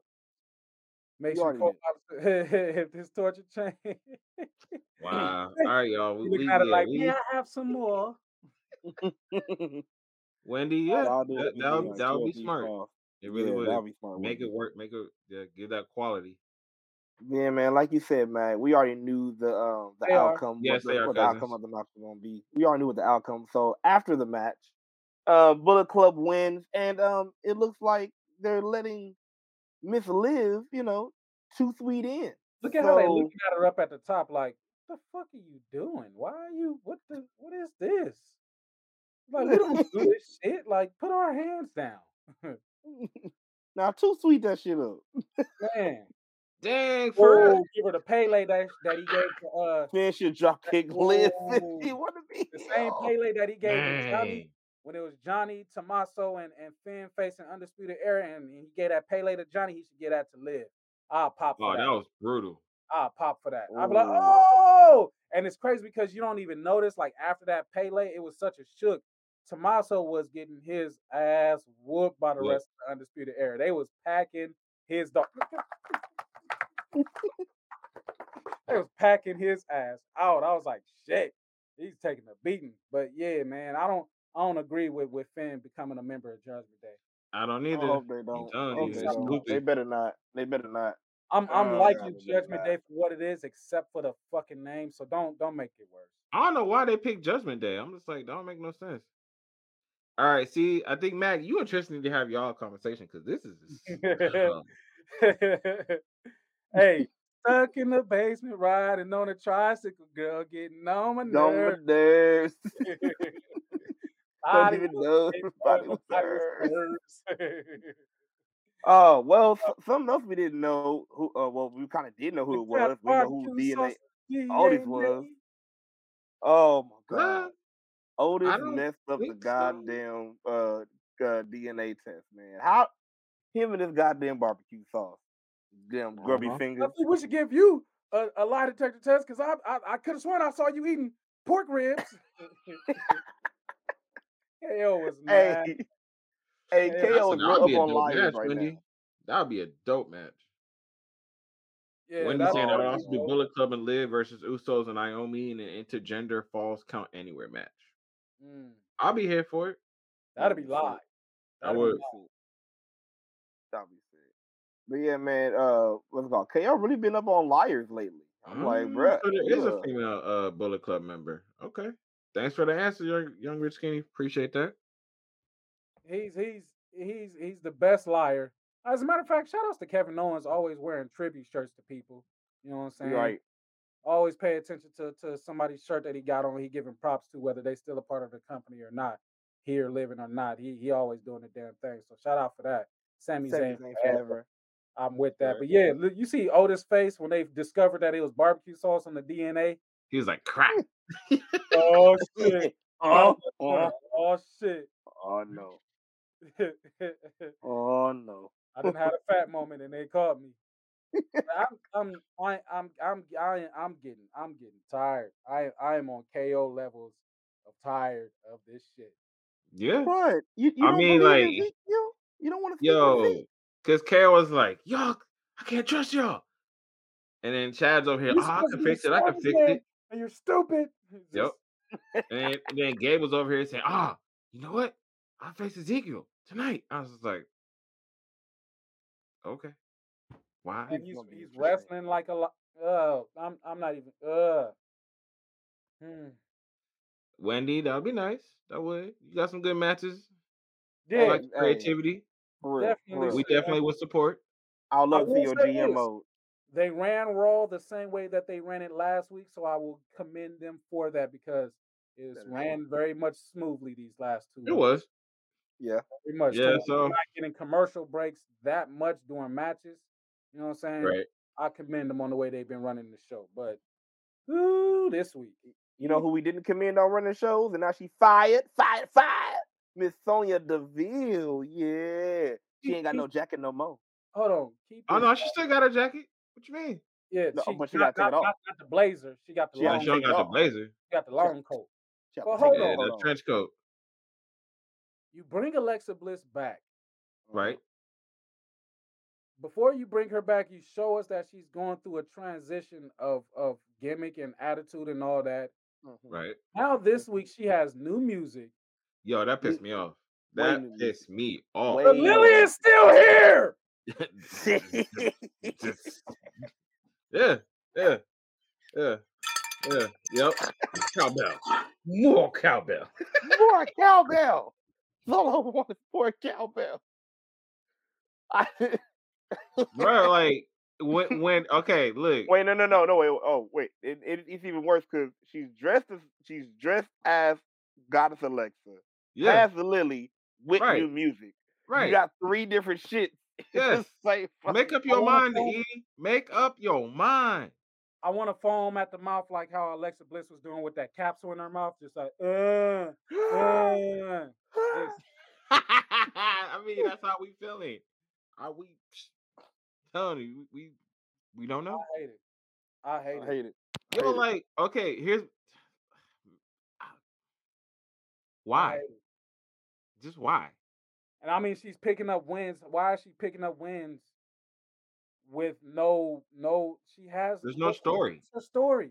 Make sure you hit this torture chain. Wow. All right, y'all. We, we gotta like, yeah, I have some more. Wendy, yeah, oh, that, that'll, like that'll be smart. Off. It really yeah, would. Smart, make it work. Make it yeah, give that quality. Yeah, man. Like you said, man, we already knew the uh, the they outcome. Are. Yes, what, they are what the outcome of the match was gonna be. We already knew what the outcome. So after the match, uh, Bullet Club wins, and um, it looks like they're letting Miss Liv, you know, too sweet in. Look at so, how they looking at her up at the top. Like, what the fuck are you doing? Why are you? What the? What is this? Like, we don't do this shit. Like, put our hands down. Now, too sweet that shit up. Man. Dang, for oh, give her the Pele that, that he gave to uh man, she dropped kick Liz. He wanted to be the same Pele that he gave to Johnny when it was Johnny, Tommaso, and, and Finn facing Undisputed Era, and he gave that Pele to Johnny, he should get that to Liv. I'll pop for oh, that. Oh, that was brutal. I'll pop for that. Ooh. I'll be like, oh, and it's crazy because you don't even notice, like after that Pele, it was such a shook. Tommaso was getting his ass whooped by the what? rest of the Undisputed Era. They was packing his dog. They was packing his ass out. I was like, shit, he's taking a beating. But yeah, man, I don't, I don't agree with, with Finn becoming a member of Judgment Day. I don't either. I hope they don't. I hope they, don't. They better not. They better not. I'm, I'm uh, liking Judgment Day for what it is, except for the fucking name. So don't, don't make it worse. I don't know why they picked Judgment Day. I'm just like, that don't make no sense. All right, see, I think Mac, you interested to have y'all conversation because this is. Hey, stuck in the basement, riding on a tricycle, girl, getting on my nerves. On my nerves. I didn't even know. Oh, uh, well, something else we didn't know. Who? Uh, well, we kind of did know who it was. We know who D N A Otis was. Oh my God. Otis messed up the goddamn uh, uh, D N A test, man. How him and his goddamn barbecue sauce, damn grubby uh-huh. fingers. I think we should give you a, a lie detector test because I I, I could have sworn I saw you eating pork ribs. K O was mad. Hey, hey, hey K O is up on liars right now. That would be a dope match. Yeah, Wendy's saying that would also be Bullet Club and Liv versus Usos and Naomi in an intergender falls count anywhere match. Mm. I'll be here for it. That'd be live. That'd I would. That'd be sick. But yeah, man. Uh, what's it called? K O really been up on liars lately. I'm mm, like, bruh. So there is uh, a female uh Bullet Club member. Okay. Thanks for the answer, young, young Rich Skinny. Appreciate that. He's he's he's he's the best liar. As a matter of fact, shout outs to Kevin Owens always wearing tribute shirts to people. You know what I'm saying? Right. Always pay attention to, to somebody's shirt that he got on. He giving props to whether they still a part of the company or not, here living or not. He he always doing the damn thing. So shout out for that. Sami Zayn forever. I'm with that. Right. But yeah, you see Otis' face when they discovered that it was barbecue sauce on the D N A. He was like, crap. Oh shit. Oh, oh, oh shit. Oh no. Oh no. I didn't have a fat moment and they caught me. I'm, I'm, I, I'm, I'm, I, I'm getting, I'm getting tired. I, I am on K O levels of tired of this shit. Yeah, but you, you I mean, like, you, you don't want to, yo, because K O was like, y'all, I can't trust y'all, and then Chad's over here, oh, I can fix it, I can fix it, and you're stupid. Yep. and, and then Gabe was over here saying, ah, oh, you know what? I'll face Ezekiel tonight. I was just like, okay. Why? And he's, he's wrestling like a lot. Oh, I'm I'm not even. Uh. Hmm. Wendy, that would be nice. That would. You got some good matches. Yeah. I like creativity. For real, definitely. For we definitely would support. I'll love to see your G M mode. They ran Raw the same way that they ran it last week, so I will commend them for that because it ran very much smoothly these last two weeks. It was. Yeah. Very much. Yeah, so. We're not getting commercial breaks that much during matches. You know what I'm saying? Right. I commend them on the way they've been running the show. But ooh, this week. You know who we didn't commend on running shows? And now she fired, fired, fired. Miss Sonya Deville. Yeah. She ain't got no jacket no more. Hold on. Keep oh, no, back. She still got her jacket. What you mean? Yeah, no, she, but she got, got, got, got the blazer. She got the she long coat. She got the blazer. She got the long coat. But hold yeah, on. The hold trench on. coat. You bring Alexa Bliss back. Right. before you bring her back, you show us that she's going through a transition of, of gimmick and attitude and all that. Right. Now this week she has new music. Yo, that pissed me off. That pissed me off. But Lily is still here. Just, yeah, yeah, yeah, yeah, yep. Cowbell. More cowbell. More cowbell. Lolo wanted more cowbell. I... Bro, like when, when? Okay, look. Wait, no, no, no, no. Wait, oh, wait. It, it, it's even worse because she's dressed as she's dressed as Goddess Alexa, yeah, as Lily with right. new music. Right, you got three different shit. Yes, like, make up your I mind, E. Make up your mind. I want to foam at the mouth like how Alexa Bliss was doing with that capsule in her mouth, just like, uh, uh. I mean, that's how we feeling. Are we? Telling you, we we don't know. I hate it. I hate I it. Hate it. I you know, like, okay, here's why. Just why? And I mean, she's picking up wins. Why is she picking up wins with no, no? She has. There's no, no story. What's her story?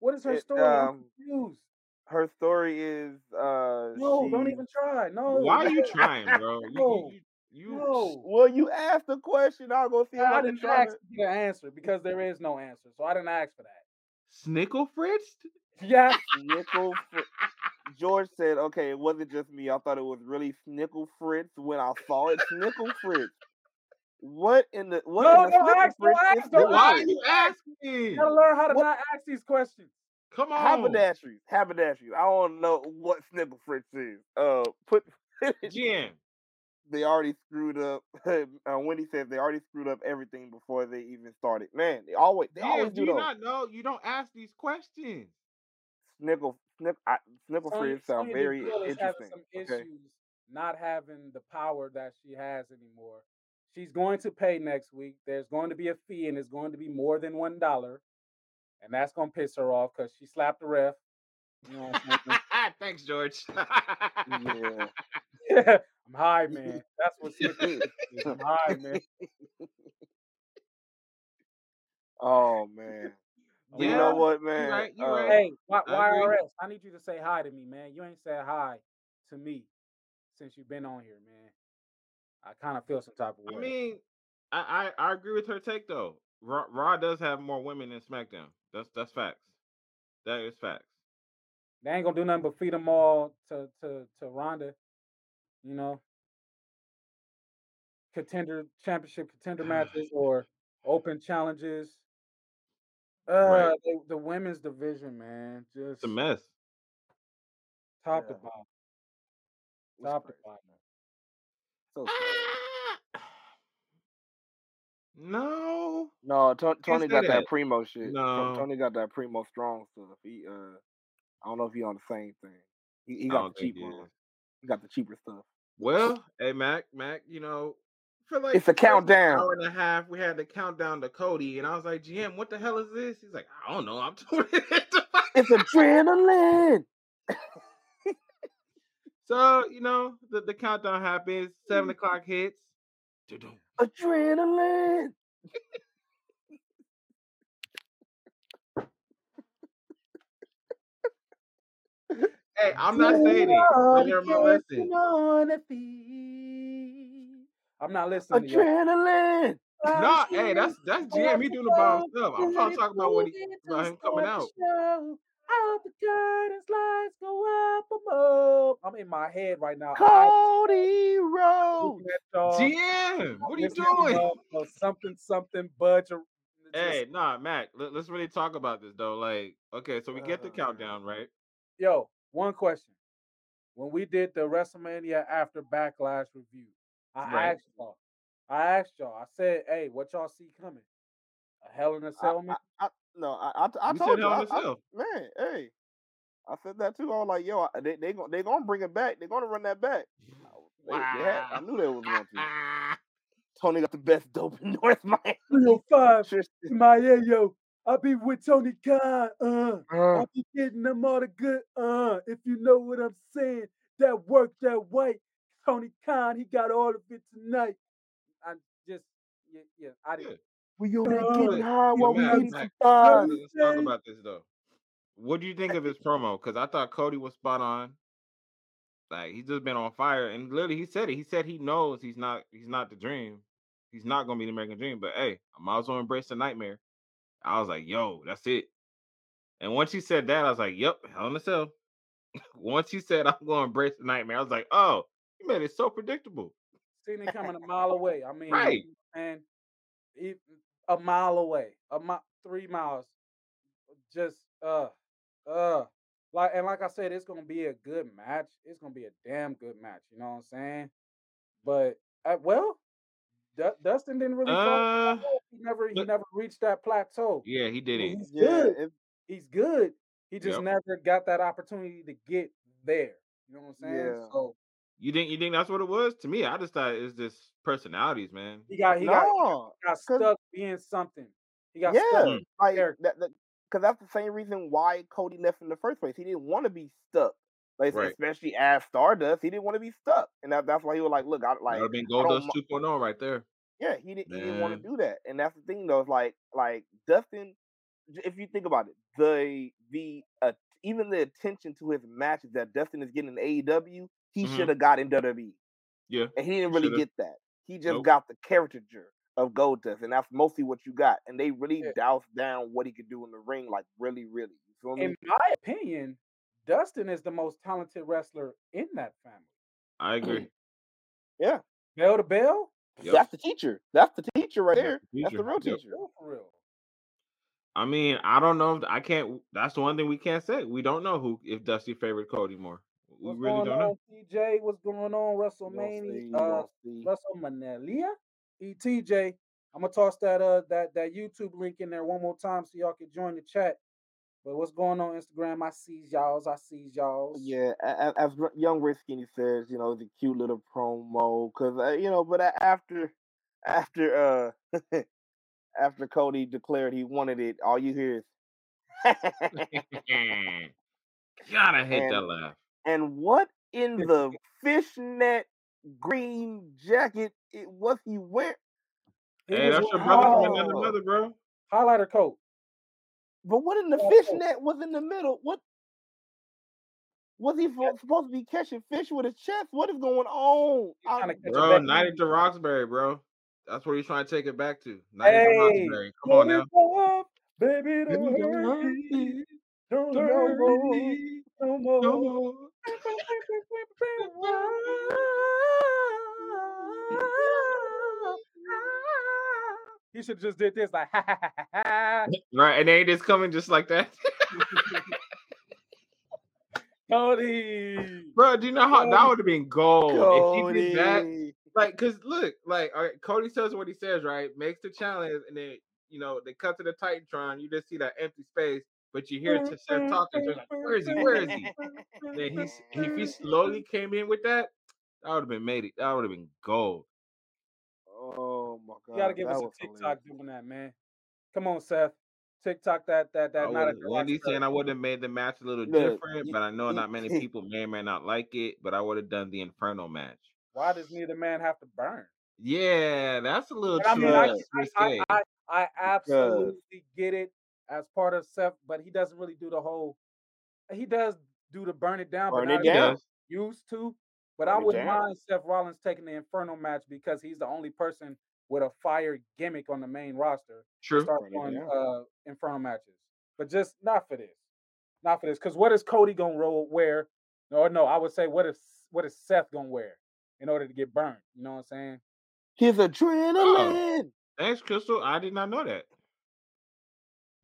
What is her it, story? Um, I'm confused. Her story is. Uh, no, she... don't even try. No. Why are you trying, bro? You, no. you, you no. Well, you asked the question. I'll go see. I didn't ask to... the answer because there is no answer, so I didn't ask for that. Snickle Fritz? Yeah, Snickle Fritz. George said, "Okay, it wasn't just me. I thought it was really Snickle Fritz when I saw it. Snickle Fritz. What in the what? No, in the no, Snickle ask, Fritz no, ask, no, why you ask me? You gotta learn how to what? Not ask these questions. Come on, haberdashery, haberdashery. I don't know what Snickle Fritz is. Uh, put Jim." They already screwed up. Uh, Wendy says they already screwed up everything before they even started. Man, they always they yeah, always do. You those. Not know. You don't ask these questions. Snickle, snip, I, Snickle so Fritz sound very interesting. Having some issues okay. Not having the power that she has anymore. She's going to pay next week. There's going to be a fee, and it's going to be more than one dollar, and that's gonna piss her off because she slapped the ref. You know what I'm saying? Thanks, George. yeah. yeah. I'm high, man. That's what she did. I'm high, man. Oh, man. Yeah. You know what, man? You right, you uh, right. Hey, why, why I, R S? I need you to say hi to me, man. You ain't said hi to me since you've been on here, man. I kind of feel some type of way. I mean, I, I, I agree with her take, though. Raw, Raw does have more women than SmackDown. That's, that's facts. That is facts. They ain't going to do nothing but feed them all to, to, to Ronda. You know, contender championship contender matches or open challenges. Uh, right. the, the women's division, man, just it's a mess. Top yeah. to bottom. What's top crazy? To bottom. So ah! No, no. T- Tony got that, that primo shit. No, Tony got that primo strong stuff. He, uh, I don't know if he on the same thing. He, he got the cheap one. You got the cheaper stuff. Well, hey, Mac, Mac, you know, I feel like it's a countdown. An hour and a half, we had the countdown to Cody, and I was like, G M, what the hell is this? He's like, I don't know. I'm doing it. It's adrenaline. So, you know, the, the countdown happens, seven o'clock hits. Adrenaline. Hey, I'm not saying it. I'm hearing my lesson. I'm not listening to you. Adrenaline. No, hey, that's that's G M. He doing the bomb stuff. I'm trying to talk about what he about him coming out. I'm in my head right now. Cody Rhodes. G M, what are you doing? Or something, something, budge. Hey, nah, Mac. Let's really talk about this though. Like, okay, so we get the countdown, right? Yo. One question. When we did the WrestleMania after Backlash review, I right. asked y'all. I asked y'all. I said, hey, what y'all see coming? A Hell in a Cell? I, I, I, no, I, I, I told you. I, I, man, hey. I said that too. I was like, yo, they're they, they going they gonna to bring it back. They're going to run that back. They, wow. they had, I knew they was going to. Tony got the best dope in North Miami. three oh five in Miami, yo. I'll be with Tony Khan, uh, uh. I'll be getting them all the good, uh, if you know what I'm saying. That work, that white, Tony Khan, he got all of it tonight. I just, yeah, yeah, I did. Yeah. We well, been getting high while we getting some fun. Let's talk about this though. What do you think of his promo? Because I thought Cody was spot on. Like he's just been on fire, and literally he said it. He said he knows he's not he's not the dream. He's not gonna be the American dream. But hey, I might as well embrace the nightmare. I was like, yo, that's it. And once he said that, I was like, yep, hell in a cell. Once he said I'm gonna embrace the nightmare, I was like, oh, you made it so predictable. Seeing it coming a mile away. I mean, right, and it, a mile away, a mile, three miles, just uh, uh. Like and like I said, it's gonna be a good match. It's gonna be a damn good match. You know what I'm saying? But uh, well, D- Dustin didn't really. Uh, he never, he but, never reached that plateau. Yeah, he didn't. He's good. Yeah, it, he's good. He just yep. never got that opportunity to get there. You know what I'm saying? Yeah. So you think you think that's what it was? To me, I just thought it's just personalities, man. He got he no, got, he got stuck being something. He got yeah, stuck. Like that, that, because that's the same reason why Cody left in the first place. He didn't want to be stuck, like right. especially as Stardust. He didn't want to be stuck, and that, that's why he was like, "Look, I like." That'd been Goldust two point oh right there. Yeah, he didn't. Man. He didn't want to do that, and that's the thing though. It's like, like Dustin, if you think about it, the the uh, even the attention to his matches that Dustin is getting in A E W, he mm-hmm. should have got in W W E. Yeah, and he didn't really should've. get that. He just nope. got the caricature of Goldust, and that's mostly what you got. And they really yeah. doused down what he could do in the ring, like really, really. You feel me? In my opinion, Dustin is the most talented wrestler in that family. I agree. Yeah. Bell to bell. Yep. That's the teacher. That's the teacher right there. That's the, that's the real yep. teacher. Oh, for real. I mean, I don't know. If, I can't. That's the one thing we can't say. We don't know who if Dusty favored Cody more. We what's really going don't on, know. T J, what's going on? WrestleMania, uh, WrestleMania. E T J, I'm gonna toss that uh that, that YouTube link in there one more time so y'all can join the chat. But what's going on Instagram? I see y'all's. I see y'all's. Yeah, as Young Rich Skinny says, you know, the cute little promo, cause uh, you know, but after after uh after Cody declared he wanted it, all you hear is gotta hate and, that laugh. And what in the fishnet green jacket it was he wearing? Hey, that's your brother oh. from another mother, bro. Highlighter coat. But what in the oh. fishnet was in the middle? What was he for, supposed to be catching fish with his chest? What is going on? I, bro, night at the Roxbury, bro. That's where he's trying to take it back to. Night hey, at the Roxbury. Come on now. Up, baby, don't baby, hurt me. me. Don't hurt me. No more. No more. He should have just did this, like, ha, ha, ha, ha. Right, and they just coming just like that. Cody. Bro, do you know how Cody. That would have been gold Cody. If he did that? Like, because look, like, all right, Cody says what he says, right? Makes the challenge, and then, you know, they cut to the Titantron. You just see that empty space. But you hear Seth talking, you're like, where is he? Where is he? Then he's, if he slowly came in with that, that would have been made it. That would have been gold. Oh my God! You gotta give that us a TikTok doing that, man. Come on, Seth. TikTok that that that. Not Wendy's saying I would have made the match a little Look, different, you, but I know you, not many people may or may not like it. But I would have done the Inferno match. Why does neither man have to burn? Yeah, that's a little. I mean, I, I, I, I absolutely because. get it. As part of Seth, but he doesn't really do the whole. He does do the burn it down, burn but not it down. Used to. But burn I wouldn't mind Seth Rollins taking the Inferno match because he's the only person with a fire gimmick on the main roster. True. To start on uh, Inferno matches, but just not for this, not for this. Because what is Cody gonna roll wear? No, no, I would say what is what is Seth gonna wear in order to get burned? You know what I'm saying? His adrenaline. Oh. Thanks, Crystal. I did not know that.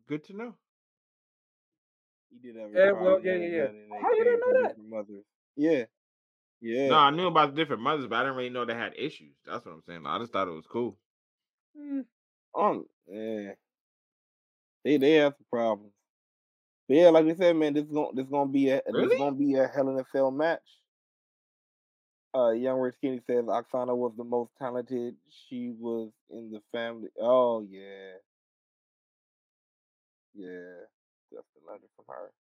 Good to know. You did have yeah, well, yeah, yeah, yeah. How you didn't know that? Mothers. Yeah, yeah. No, I knew about the different mothers, but I didn't really know they had issues. That's what I'm saying. I just thought it was cool. Mm. Um, yeah. They they have some problems. But yeah, like we said, man, this is gonna this is gonna be a really? this is gonna be a Hell in a Cell match. Uh, Young Rich Skinny says Oksana was the most talented. She was in the family. Oh yeah. Yeah, that's the legend from her.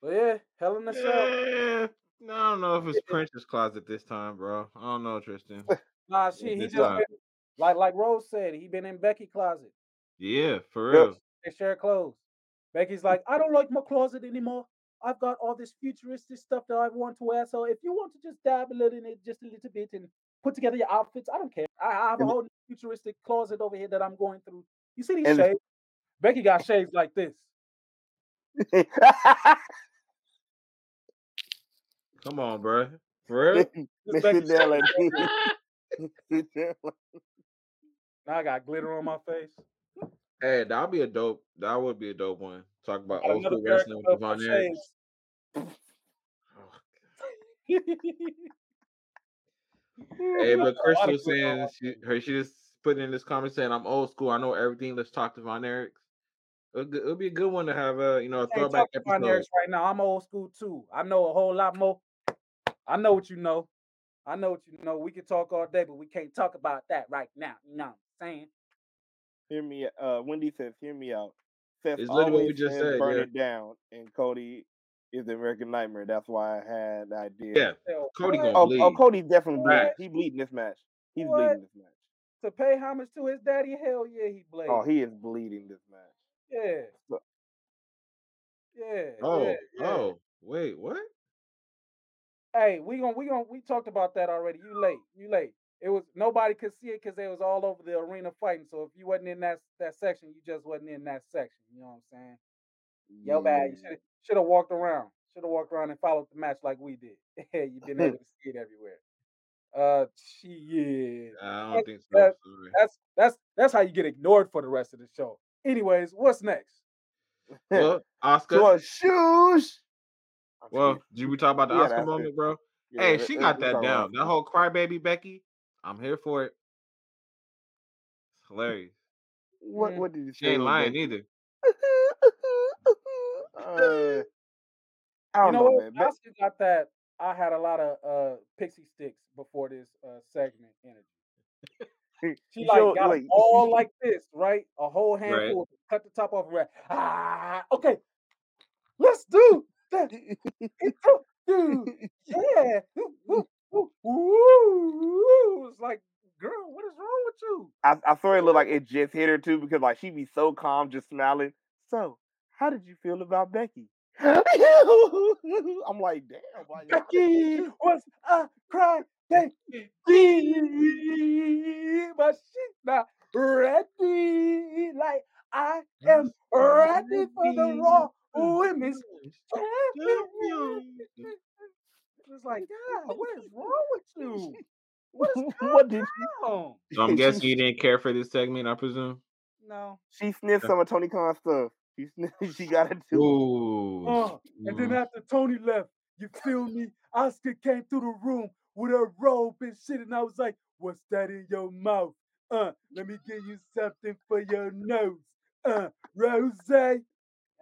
But yeah, Hell in a Cell. Yeah. No, I don't know if it's Princess Closet this time, bro. I don't know, Tristan. Nah, she he just been, Like like Rose said, he been in Becky's closet. Yeah, for real. Yep. They share clothes. Becky's like, I don't like my closet anymore. I've got all this futuristic stuff that I want to wear. So if you want to just dab a little in it, just a little bit, and put together your outfits, I don't care. I, I have a whole futuristic closet over here that I'm going through. You see these and shades? Becky got shades like this. Come on, bro. For real? Like now I got glitter on my face. Hey, that'd be a dope. That would be a dope one. Talk about old school wrestling with Von Erichs. Hey, but Chris was saying she, her, she just putting in this comment saying, "I'm old school. I know everything. Let's talk to Von Erichs." It'll, it'll be a good one to have a you know a throwback episode. Von Erichs right now, I'm old school too. I know a whole lot more. I know what you know. I know what you know. We can talk all day, but we can't talk about that right now. You know what I'm saying? Hear me. Uh, Wendy says, "Hear me out." Seth it's literally what we just said. Burn yeah. it down, and Cody is the American Nightmare. That's why I had the idea. Yeah, so, Cody gonna oh, bleed. Oh, Cody's definitely bleeding. He bleeding this match. He's what? bleeding this match. To pay homage to his daddy, hell yeah, he bleeding. Oh, he is bleeding this match. Yeah. So, yeah. Oh. Yeah, yeah. Oh. Wait. What? Hey, we gonna we gonna we talked about that already. You late. You late. It was nobody could see it because they was all over the arena fighting. So if you wasn't in that, that section, you just wasn't in that section. You know what I'm saying? Yeah. Yo, bad. You should have walked around. Should have walked around and followed the match like we did. You been able to see it everywhere. Uh, yeah. I don't think so. That's, that's that's that's how you get ignored for the rest of the show. Anyways, what's next? Well, Oscar. Well, shoes. Well, did we talk about the yeah, Oscar moment, it. bro? Yeah, hey, it, she it, got it, that down. That whole crybaby Becky. I'm here for it. It's hilarious. What what did you say? She ain't lying that? either. uh, I don't you know, know what? Man. Oscar got that. I had a lot of uh, pixie sticks before this uh, segment energy. She like got them all like this, right? A whole handful. Right. Cut the top off. Right. Ah, okay. Let's do that. Dude, yeah. Ooh, ooh. It's like, girl, what is wrong with you? I, I saw it look like it just hit her too, because like she'd be so calm, just smiling. So, how did you feel about Becky? I'm like, damn, why Becky was a cry baby, but she's not ready. Like I am ready for the Raw Women's Championship. It's like, God, what is wrong with you? What is what did you? So I'm guessing you didn't care for this segment, I presume. No. She sniffed yeah. some of Tony Khan's stuff. She sniffed, she got it too. Ooh. Uh, and then after Tony left, you feel me? Oscar came through the room with her robe and shit, and I was like, "What's that in your mouth? Uh, let me give you something for your nose. Uh, Rosé."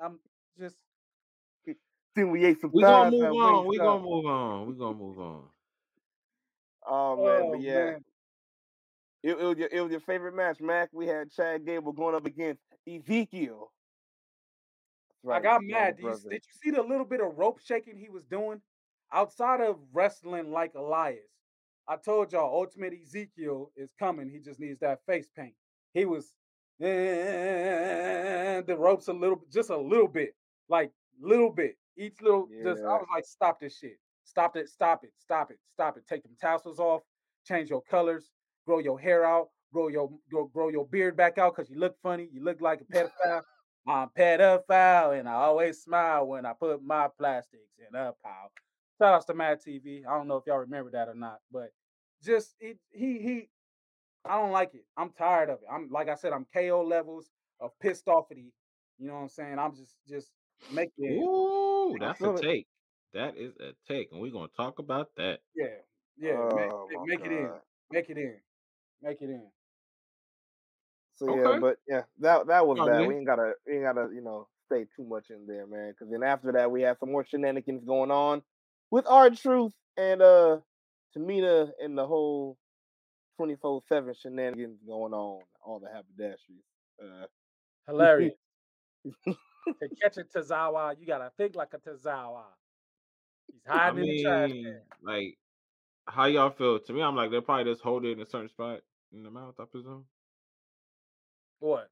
I'm just. Then we ate some we gonna move on. We gonna move on. We gonna move on. Oh man, oh, but yeah, man. It, it was your it was your favorite match, Mac. We had Chad Gable going up against Ezekiel. Right, I got mad. Did you, did you see the little bit of rope shaking he was doing outside of wrestling like Elias? I told y'all, Ultimate Ezekiel is coming. He just needs that face paint. He was eh, the ropes a little, just a little bit, like little bit. Each little, yeah. just, I was like, stop this shit. Stop it, stop it, stop it, stop it. Take them tassels off, change your colors, grow your hair out, grow your grow, grow your beard back out because you look funny. You look like a pedophile. I'm pedophile, and I always smile when I put my plastics in a pile. Shout out to Mad T V. I don't know if y'all remember that or not, but just, it, he, he, I don't like it. I'm tired of it. I'm, like I said, I'm K O levels of pissed offity. You know what I'm saying? I'm just, just, Make it. Ooh, that's a take. That is a take, and we're gonna talk about that. Yeah, yeah. Oh, make make it in. Make it in. Make it in. So okay. yeah, but yeah, that that was oh, bad. Man. We ain't gotta, we ain't gotta, you know, stay too much in there, man. Because then after that, we had some more shenanigans going on with R-Truth and uh Tamina and the whole twenty-four seven shenanigans going on. All the haberdashery. Uh, Hilarious. To catch a Tozawa, you gotta think like a Tozawa. He's hiding I mean, in the trash can. Like, how y'all feel? To me, I'm like, they're probably just holding in a certain spot in the mouth, I presume. What?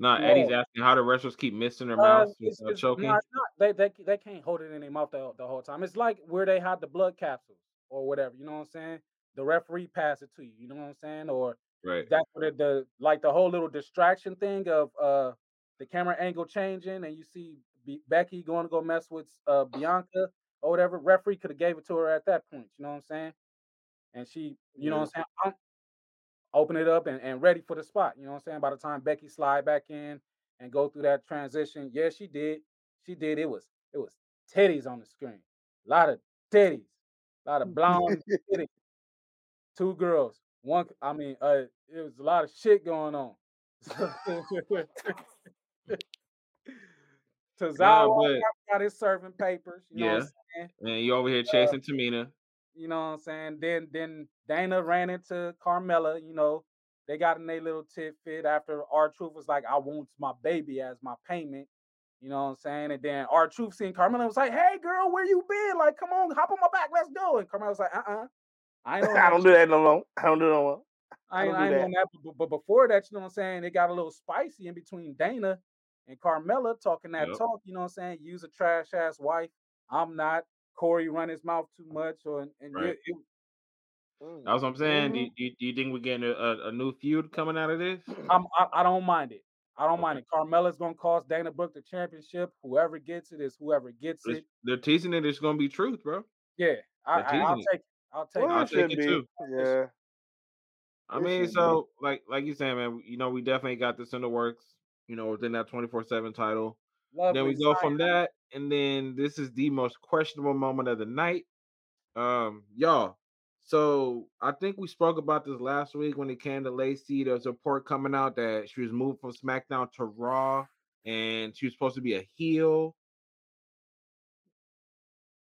No, nah, Eddie's asking how do wrestlers keep missing their mouth uh, it's, it's, choking. No, it's not. They, they they can't hold it in their mouth the, the whole time. It's like where they had the blood capsules or whatever. You know what I'm saying? The referee passed it to you. You know what I'm saying? Or right. That's what it, the like the whole little distraction thing of uh the camera angle changing and you see B- Becky going to go mess with uh Bianca or whatever. Referee could have gave it to her at that point. You know what I'm saying? And she, you know what I'm saying, open it up and, and ready for the spot. You know what I'm saying? By the time Becky slide back in and go through that transition, yeah, she did. She did. It was it was titties on the screen. A lot of titties. A lot of blonde titties. Two girls. One, I mean, uh, it was a lot of shit going on. Tozawa got his serving papers. You know yeah. What I'm saying? And you over here chasing uh, Tamina. You know what I'm saying? Then then Dana ran into Carmella, you know. They got in their little tit fit after R-Truth was like, I want my baby as my payment. You know what I'm saying? And then R-Truth seen Carmella was like, hey, girl, where you been? Like, come on, hop on my back. Let's go. And Carmella was like, uh-uh. I, ain't I don't do that no more. I don't do no more. I ain't, I ain't do that. On that. But, but before that, you know what I'm saying? It got a little spicy in between Dana and Carmella talking that yep. talk. You know what I'm saying? You's a trash-ass wife. I'm not. Corey run his mouth too much, or and, and right. it, it, that's what I'm saying. Mm-hmm. Do, you, do you think we're getting a, a, a new feud coming out of this? I'm, I, I don't mind it. I don't okay. mind it. Carmella's gonna cost Dana Brooke the championship. Whoever gets it is whoever gets it's, it. They're teasing it. It's gonna be truth, bro. Yeah, I, I, I'll it. take it. I'll take well, it. I'll take it be. too. Yeah. I it mean, so be. like like you saying, man. You know, we definitely got this in the works. You know, within that twenty-four seven title. Love then we go from that, and then this is the most questionable moment of the night. Um, y'all, so I think we spoke about this last week when it came to Lacey. There was a report coming out that she was moved from SmackDown to Raw, and she was supposed to be a heel.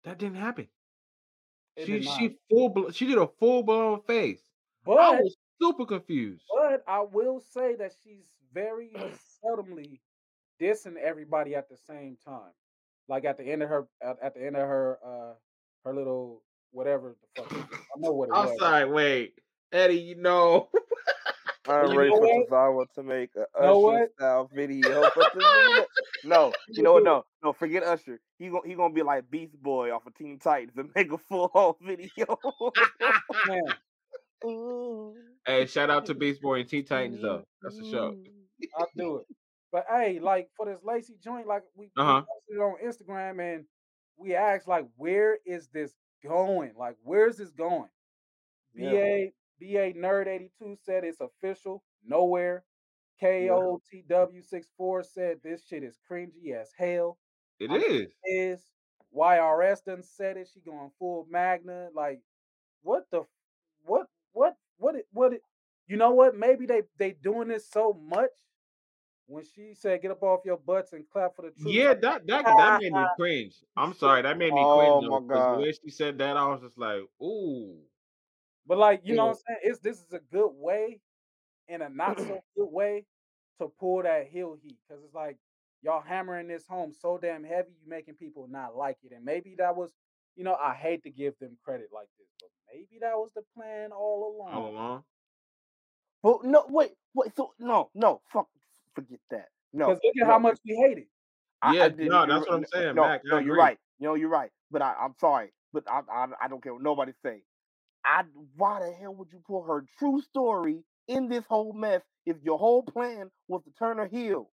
That didn't happen. It she did she full she did a full blown face. But I was super confused. But I will say that she's very seldomly dissing everybody at the same time, like at the end of her, at, at the end of her, uh, her little whatever the fuck. I know what it was. I'm sorry, wait, Eddie, you know, I'm ready for Tozawa to make an Usher style video. No, you know what? No, no, forget Usher. He gonna he gonna be like Beast Boy off of Teen Titans and make a full on video. Hey, shout out to Beast Boy and Teen Titans though. That's a show. I'll do it. But hey, like for this Lacey joint, like we, uh-huh. we posted it on Instagram and we asked, like, where is this going? Like, where's this going? Yeah. B A Nerd eighty-two said it's official, nowhere. K O T W sixty-four said this shit is cringy as hell. It I is. It is. Y R S done said it. She going full Magna. Like, what the, what, what, what, it, what, it, you know what? Maybe they they doing this so much. When she said, "Get up off your butts and clap for the truth." Yeah, that that that made me cringe. I'm sorry, that made me oh cringe. Oh my god! The way she said that, I was just like, "Ooh." But like, you yeah. know what I'm saying? It's this is a good way, in a not so good way, to pull that heel heat because it's like y'all hammering this home so damn heavy, you making people not like it. And maybe that was, you know, I hate to give them credit like this, but maybe that was the plan all along. All along. But no, wait, wait. So no, no, fuck. Forget that. No, because look at no. how much we hate it. Yeah, I, I no, that's what I'm saying. No, Mac, no, you're right. No, you're right. But I, I'm sorry. But I, I, I don't care what nobody say. I, why the hell would you put her true story in this whole mess if your whole plan was to turn her heel?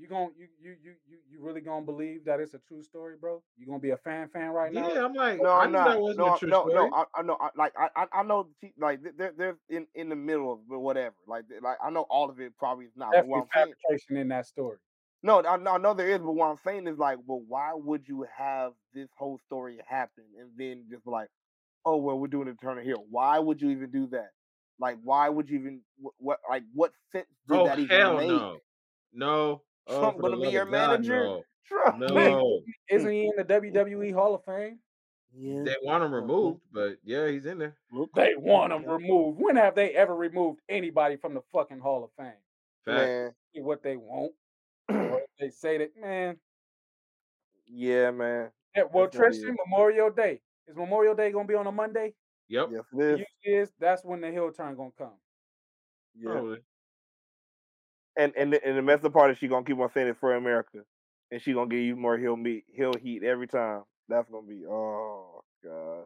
You gonna, you, you, you, you, you really gonna believe that it's a true story, bro? You gonna be a fan, fan right now? Yeah, I'm like, no, I knew that wasn't no, a true no, story. No, no, I, I know, I, like, I, I know, like, they're, they're in, in the middle of whatever, like, like, I know all of it probably is not. Definitely fabrication in that story. No, I, I know there is, but what I'm saying is like, well, why would you have this whole story happen and then just be like, oh well, we're doing a turn here. Why would you even do that? Like, why would you even what? what like, what sense did oh, that even hell make? No. no. Oh, Trump gonna be your manager? God, no. Trump. No. Isn't he in the W W E Hall of Fame? Yeah. They want him removed, but yeah, he's in there. They want him removed. When have they ever removed anybody from the fucking Hall of Fame? Fact. Man. What they want. They say that, man. Yeah, man. Yeah, well, Tristan, Memorial Day. Is Memorial Day gonna be on a Monday? Yep. Yes, it is. That's when the heel turn gonna come. Yeah. Probably. And and the, and the messed up part is she gonna keep on saying it's for America, and she gonna give you more heel meat, heel heat every time. That's gonna be oh god.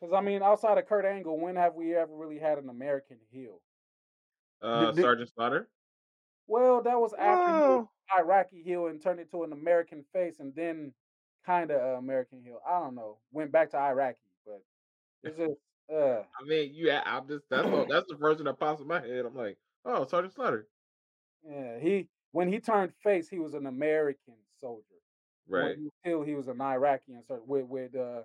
Because I mean, outside of Kurt Angle, when have we ever really had an American heel? Uh, did, Sergeant Slaughter. Well, that was after he was an Iraqi heel and turned into an American face, and then kind of uh, American heel. I don't know. Went back to Iraqi, but it's just. Uh, I mean, you. I'm just that's all, that's the version that pops in my head. I'm like, oh, Sergeant Slaughter. Yeah, he when he turned face, he was an American soldier. Right. Until he, he was an Iraqi and started with with uh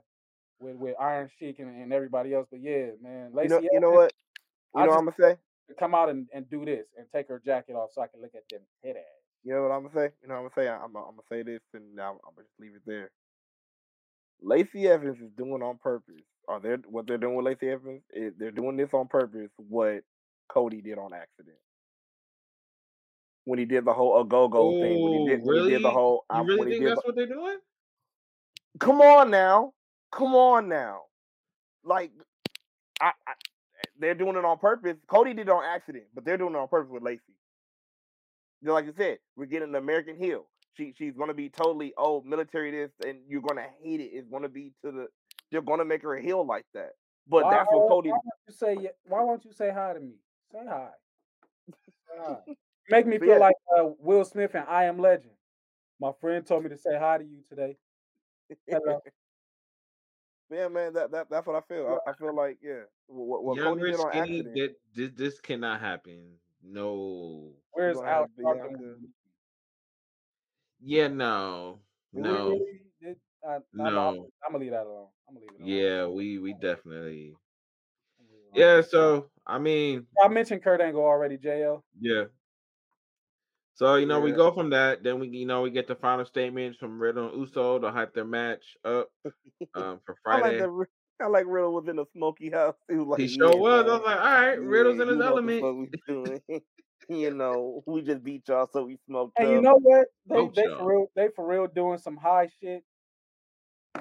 with, with Iron Sheik and, and everybody else. But yeah, man, Lacey, you know, you know what? You I know what I'm gonna say? Come out and, and do this and take her jacket off so I can look at them head ass. You know what I'm gonna say? You know what I'm gonna say? I'm, I'm, I'm gonna say this and I'm, I'm gonna just leave it there. Lacey Evans is doing on purpose. Are they what they're doing with Lacey Evans? Is they're doing this on purpose? What Cody did on accident. When he did the whole a go go thing, when he did, really? when he did the whole, you really when he think did that's the, what they're doing? Come on now, come on now, like I, I, they're doing it on purpose. Cody did it on accident, but they're doing it on purpose with Lacey. They're, like I said, we're getting an American heel. She she's gonna be totally oh military this, and you're gonna hate it. It's gonna be to the they're gonna make her a heel like that. But why, that's what Cody. Why won't you say why won't you say hi to me? Say hi. Say hi. Make me feel yeah. like uh, Will Smith and I Am Legend. My friend told me to say hi to you today. Hello. Yeah, man, that, that that's what I feel. I, I feel like, yeah. What, what Cody did on accident, that, this, this cannot happen. No. Where's Al? Yeah, no. No. Really, really, I, I, no. I'm going to leave that alone. I'm going to leave it alone. Yeah, we, we definitely. Yeah, so, I mean. I mentioned Kurt Angle already, J L. Yeah. So, you know, yeah. we go from that. Then, we you know, we get the final statements from Riddle and Uso to hype their match up um, for Friday. I like, the, I like Riddle was in a smoky house. He, was like, he sure yeah, was. Man. I was like, all right, yeah, Riddle's in his element. You know, we just beat y'all, so we smoked And up. You know what? They, they, for real, they for real doing some high shit.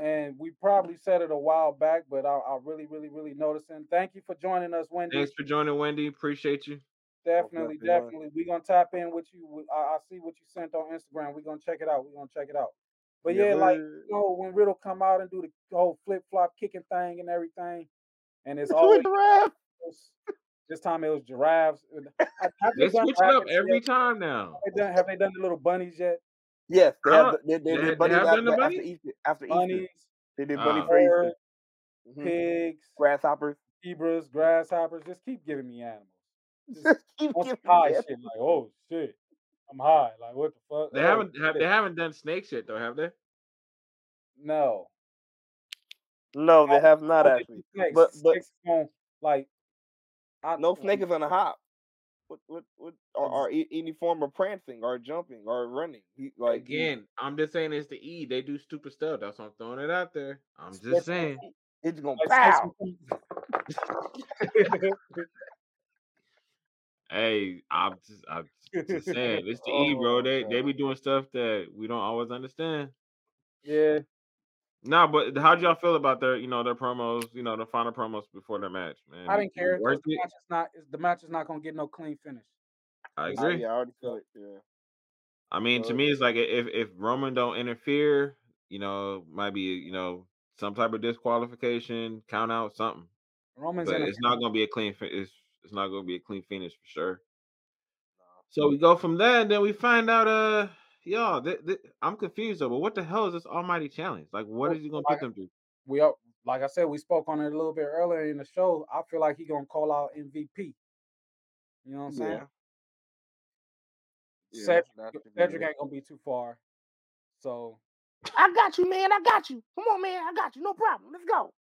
And we probably said it a while back, but I, I really, really, really noticing. Thank you for joining us, Wendy. Thanks for joining, Wendy. Appreciate you. Definitely, oh, definitely. We're going to tap in with you. I, I see what you sent on Instagram. We're going to check it out. We're going to check it out. But, yeah, yeah like, you know, when Riddle come out and do the whole flip-flop kicking thing and everything, and it's always this time it was giraffes. They switch it up every time now. Have they done, have they done the little bunnies yet? Yes. They have done the bunnies? After Easter. They did bunny for Easter. Pigs. Grasshoppers. Zebras, grasshoppers. Just keep giving me animals. Just keep high shit. Like, oh shit, I'm high. Like, what the fuck? They oh, haven't have, they haven't done snake shit though, have they? No, no, they I, have not I, actually. Snakes, but but snakes on, like, I, no snake is on the hop. What what what? Or, or any form of prancing or jumping or running. Like again, I'm just saying it's the E. They do stupid stuff. That's why I'm throwing it out there. I'm just it's saying it's gonna pow. Hey, I'm just, I'm just saying, it's the E, bro. They they be doing stuff that we don't always understand. Yeah. Nah, but how'd y'all feel about their, you know, their promos, you know, the final promos before their match, man? I didn't care. The match is not, the match is not gonna get no clean finish. I agree. Yeah, I already feel it. Yeah. I mean, to me, it's like if if Roman don't interfere, you know, might be, you know, some type of disqualification, count out, something. Roman's but it's not gonna be a clean finish. It's not going to be a clean finish for sure. So we go from there, and then we find out, uh, y'all, th- th- I'm confused though. But what the hell is this Almighty Challenge? Like, what is he going to put them through? We are, like I said, we spoke on it a little bit earlier in the show. I feel like he's going to call out M V P. You know what I'm saying? Yeah. Cedric, yeah, Cedric ain't going to be too far. So I got you, man. I got you. Come on, man. I got you. No problem. Let's go.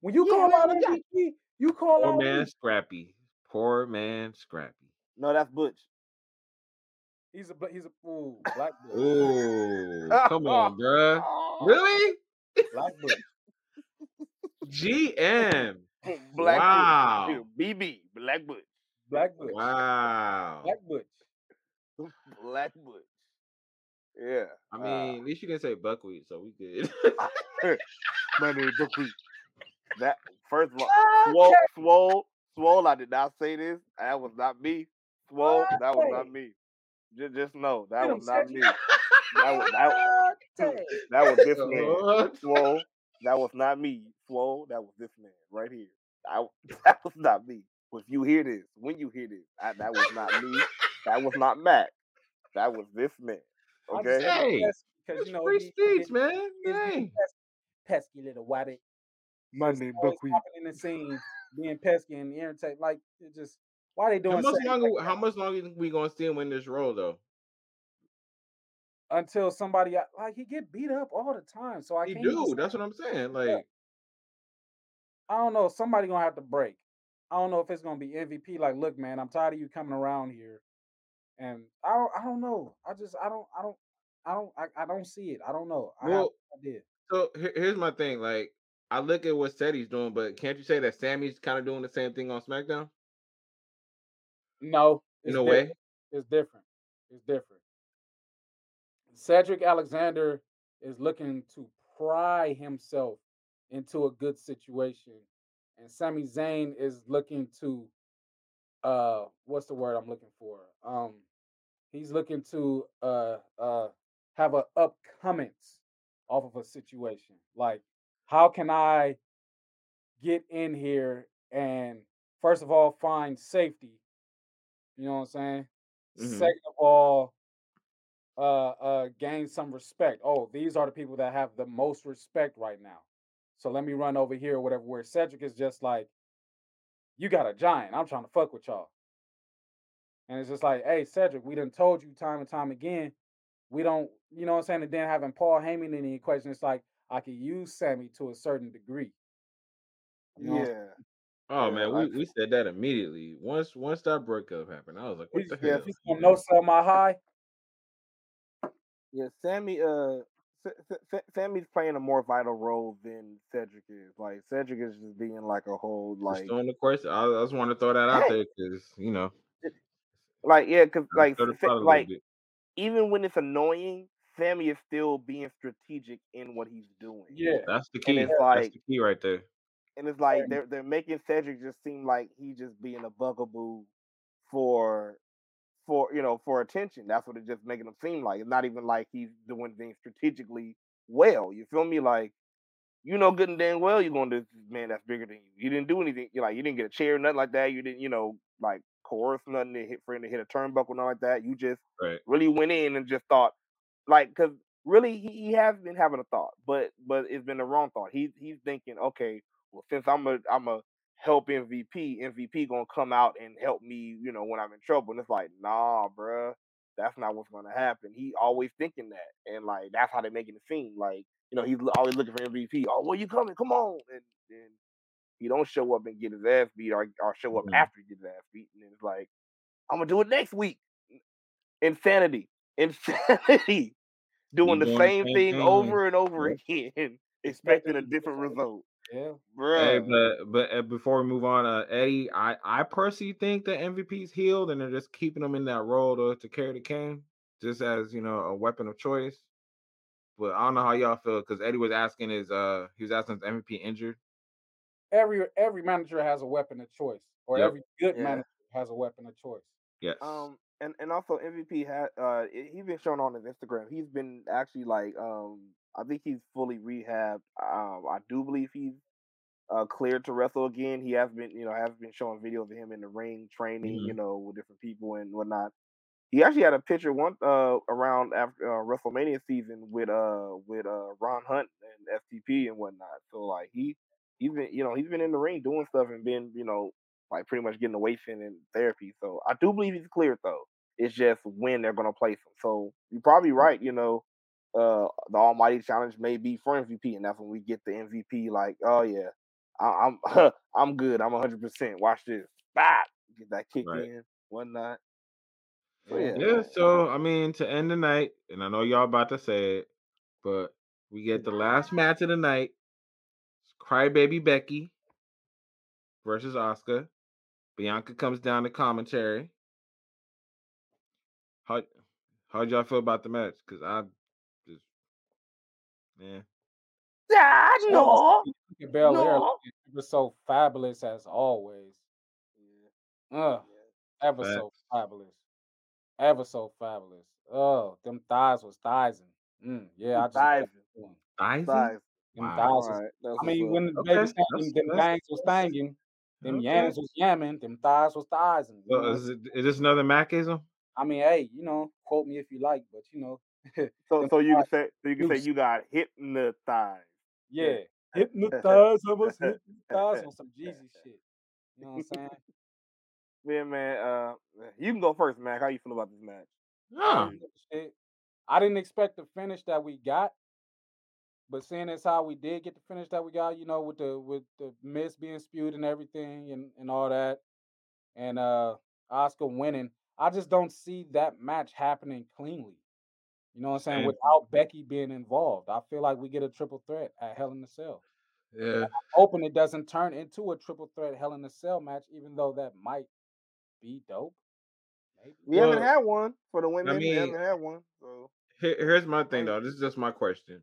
When you yeah, call man, out M V P, you. you call Poor out man, Scrappy. Poor man, Scrappy. No, that's Butch. He's a he's a ooh, black Butch. Ooh, come on, bruh. Really? Black Butch. G M. Black wow. Butch. B B. Black Butch. Black Butch. Wow. Black Butch. Black Butch. Yeah. I mean, uh, at least you didn't say buckwheat, so we good. My name is buckwheat. That first of all, swole, swole. Swole, I did not say this. That was not me. Swole, that was not me. Just, just know, that was not me. That was, that was, that was this man. Swole, that was not me. Swole, that was this man right here. I, that was not me. If you hear this, when you hear this, I, that was not me. That was not Mac. That was this man. Okay? Hey, because, you know, free speech, man. Hey. Pesky little wabbit. My name Buckwheat. In the scene, being pesky and irritating. Like, it just, why are they doing how much longer? Like how much longer we going to see him in this role, though? Until somebody, like, he get beat up all the time. So I he can't. He do. That's what I'm saying. Like, yeah. I don't know. Somebody going to have to break. I don't know if it's going to be M V P. Like, look, man, I'm tired of you coming around here. And I don't, I don't know. I just, I don't, I don't, I don't, I, I don't see it. I don't know. I, well, I did. So here's my thing. Like, I look at what Seti's doing, but can't you say that Sammy's kind of doing the same thing on SmackDown? No. In a way? It's different. It's different. Cedric Alexander is looking to pry himself into a good situation. And Sami Zayn is looking to, uh, what's the word I'm looking for? Um, he's looking to uh, uh, have an upcoming off of a situation. Like, how can I get in here and, first of all, find safety? You know what I'm saying? Mm-hmm. Second of all, uh, uh, gain some respect. Oh, these are the people that have the most respect right now. So let me run over here or whatever, where Cedric is just like, you got a giant. I'm trying to fuck with y'all. And it's just like, hey, Cedric, we done told you time and time again. We don't, you know what I'm saying? And then having Paul Heyman in the equation, it's like, I can use Sammy to a certain degree. You know? Yeah. Oh, man, we, we said that immediately. Once once that breakup happened, I was like, what the yeah, hell? He's going to no-sell my high. Yeah, Sammy, uh... Sammy's playing a more vital role than Cedric is. Like, Cedric is just being like a whole like. Just throwing the question. I, I just want to throw that out hey. there because you know, like yeah, because like like even when it's annoying, Sammy is still being strategic in what he's doing. Yeah, that's the key. It's like, that's the key right there. And it's like they're they're making Cedric just seem like he's just being a bugaboo for. For you know, for attention, that's what it's just making him seem like. It's not even like he's doing things strategically well. You feel me? Like, you know, good and damn well you're going to this man that's bigger than you. You didn't do anything. You like you didn't get a chair, nothing like that. You didn't, you know, like coerce nothing to hit for him to hit a turnbuckle, nothing like that. You just right. really went in and just thought, like, because really he, he has been having a thought, but but it's been the wrong thought. He's he's thinking, okay, well since I'm a I'm a help M V P. M V P gonna come out and help me, you know, when I'm in trouble. And it's like, nah, bruh, that's not what's gonna happen. He always thinking that. And, like, that's how they're making it seem. Like, you know, he's always looking for M V P. Oh, well, you coming? Come on. And then he don't show up and get his ass beat or, or show up mm-hmm. after he gets his ass beat. And it's like, I'm gonna do it next week. Insanity. Insanity. Doing the same thing over and over again, expecting a different result. Yeah, bro. Hey, but but before we move on, uh, Eddie, I, I personally think the M V P's healed and they're just keeping him in that role to, to carry the cane, just as you know a weapon of choice. But I don't know how y'all feel because Eddie was asking his uh he was asking is M V P injured. Every every manager has a weapon of choice, or yep. every good yeah. manager has a weapon of choice. Yes. Um, and, and also M V P had uh he's been shown on his Instagram. He's been actually like um. I think he's fully rehabbed. Um, I do believe he's uh, cleared to wrestle again. He has been, you know, has been showing videos of him in the ring, training, mm-hmm. you know, with different people and whatnot. He actually had a picture one uh, around after uh, WrestleMania season with uh with uh, Ron Hunt and S T P and whatnot. So like he he's been, you know, he's been in the ring doing stuff and been, you know, like pretty much getting away from in therapy. So I do believe he's cleared though. It's just when they're gonna place him. So you're probably right, you know. Uh, the Almighty Challenge may be for M V P, and that's when we get the M V P. Like, oh yeah, I, I'm I'm good. I'm one hundred percent. Watch this. Bop. Get that kick right. in, whatnot. So, yeah. yeah. So I mean, to end the night, and I know y'all about to say it, but we get the last match of the night: it's Crybaby Becky versus Asuka. Bianca comes down to commentary. How how'd y'all feel about the match? Because I Yeah. yeah, no, no. It was so fabulous as always. Uh, yeah. Ever Back. so fabulous. Ever so fabulous. Oh, them thighs was thighs. Mm, yeah, I just thighs. Thighs? Thighs. Wow. Thighs was, right. I mean, when the okay. baby sang, them bangs was banging. Them okay. yams was yamming. Them thighs was thighs. So is, it, is this another Macism? I mean, hey, you know, quote me if you like, but you know. so so you can say so you can say you got hypnotized. Yeah, hypnotized of us, hypnotized on some Jeezy shit. You know what I'm saying? Yeah, man. Uh, you can go first, Mac. How you feel about this match? Huh. I didn't expect the finish that we got, but seeing as how we did get the finish that we got, you know, with the with the mist being spewed and everything and, and all that, and uh, Oscar winning, I just don't see that match happening cleanly. You know what I'm saying? And without Becky being involved, I feel like we get a triple threat at Hell in a Cell. Yeah. Hoping it doesn't turn into a triple threat Hell in a Cell match, even though that might be dope. Maybe. We well, haven't had one for the women. I mean, we haven't had one. So. Here, here's my thing, though. This is just my question.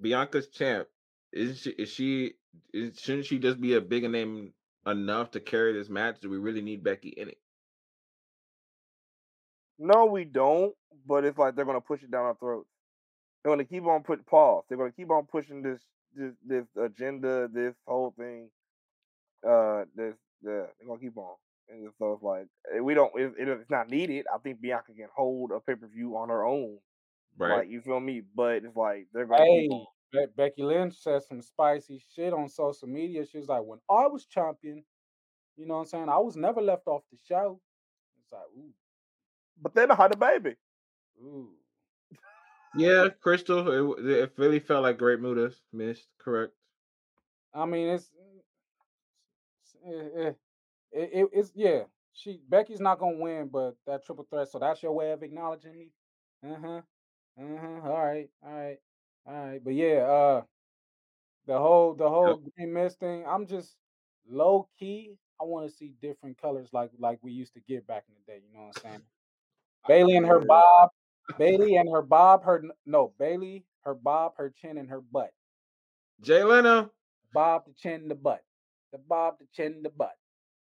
Bianca's champ. Is she? Is she is, shouldn't she just be a bigger name enough to carry this match? Do we really need Becky in it? No, we don't. But it's like they're going to push it down our throats. They're going to keep on putting pause. They're going to keep on pushing this this, this agenda, this whole thing. Uh, this yeah, they're going to keep on. And so it's like we don't. It, it, it's not needed. I think Bianca can hold a pay per view on her own. Right. Like, you feel me? But it's like they're going. Hey, to Be- Becky Lynch said some spicy shit on social media. She was like, "When I was champion, you know what I'm saying? I was never left off the show." It's like, ooh. But then I had a baby. Ooh. Yeah, Crystal. It, it really felt like great moves missed. Correct. I mean, it's. it's it, it, It, it, it's yeah. She Becky's not gonna win, but that triple threat. So that's your way of acknowledging me. Uh huh. Uh huh. All right. All right. All right. But yeah. Uh, the whole the whole yep. green mist thing. I'm just low key. I want to see different colors like like we used to get back in the day. You know what I'm saying? Bailey and her bob. Bailey and her bob. Her no. Bailey, her bob, her chin, and her butt. Jay Leno. Bob the chin, the butt. The bob the chin, the butt.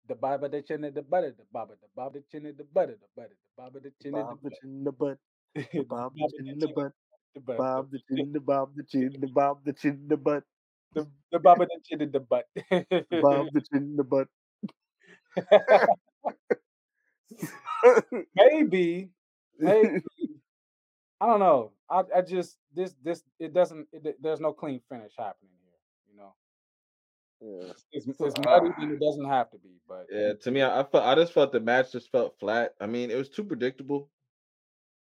The baba the chin and the butter, the baba the baba the chin and the butter, the butter, the baba the chin and the chin the butt, the bob the chin the butt, the bob the chin the bob the chin the bob the chin the butt, the the baba the chin and the butt, bob the chin the butt. Maybe, maybe I don't know. I I just this this it doesn't. It, there's no clean finish happening here, you know. Yeah. It's, it's muddy and it doesn't have to be, but yeah, to me, I, I felt I just felt the match just felt flat. I mean, it was too predictable,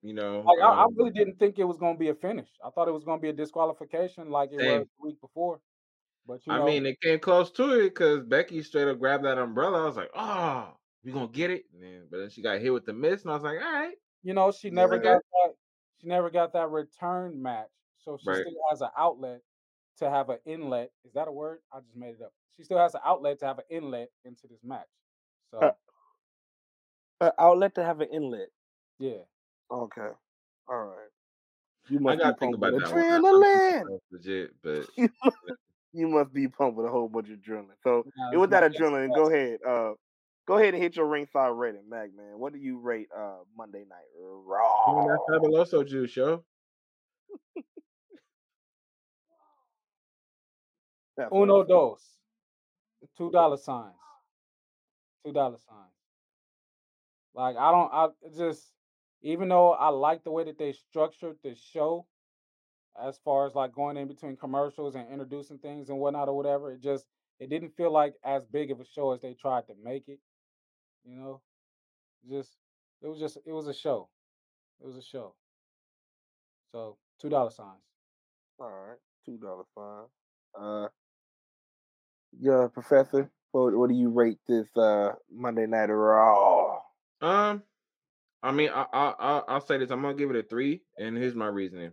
you know. Like, um, I, I really didn't think it was going to be a finish. I thought it was going to be a disqualification, like it same. was the week before. But you know, I mean, it came close to it because Becky straight up grabbed that umbrella. I was like, "Oh, we gonna get it," man. But then she got hit with the mist, and I was like, "All right." You know, she never yeah. got that. She never got that return match, so she right. still has an outlet. To have an inlet. Is that a word? I just made it up. She still has an outlet to have an inlet into this match. So uh, an outlet to have an inlet. Yeah. Okay. All right. You must I gotta be think about that adrenaline. One. Legit, but you must be pumped with a whole bunch of adrenaline. So no, it was that adrenaline. Fast. Go ahead. Uh, go ahead and hit your ringside rating, Mac man. What do you rate uh, Monday Night Raw? That's Fabuloso juice, yo. That's Uno awesome. Dos. Two dollar signs. Two dollar signs. Like, I don't, I just, even though I like the way that they structured the show, as far as like going in between commercials and introducing things and whatnot or whatever, it just, it didn't feel like as big of a show as they tried to make it. You know? Just, it was just, it was a show. It was a show. So, two dollar signs. All right. Two dollar signs. Uh, Yeah, Professor, what, what do you rate this uh, Monday Night Raw? Um, I mean, I, I, I, I'll say this. I'm going to give it a three, and here's my reasoning.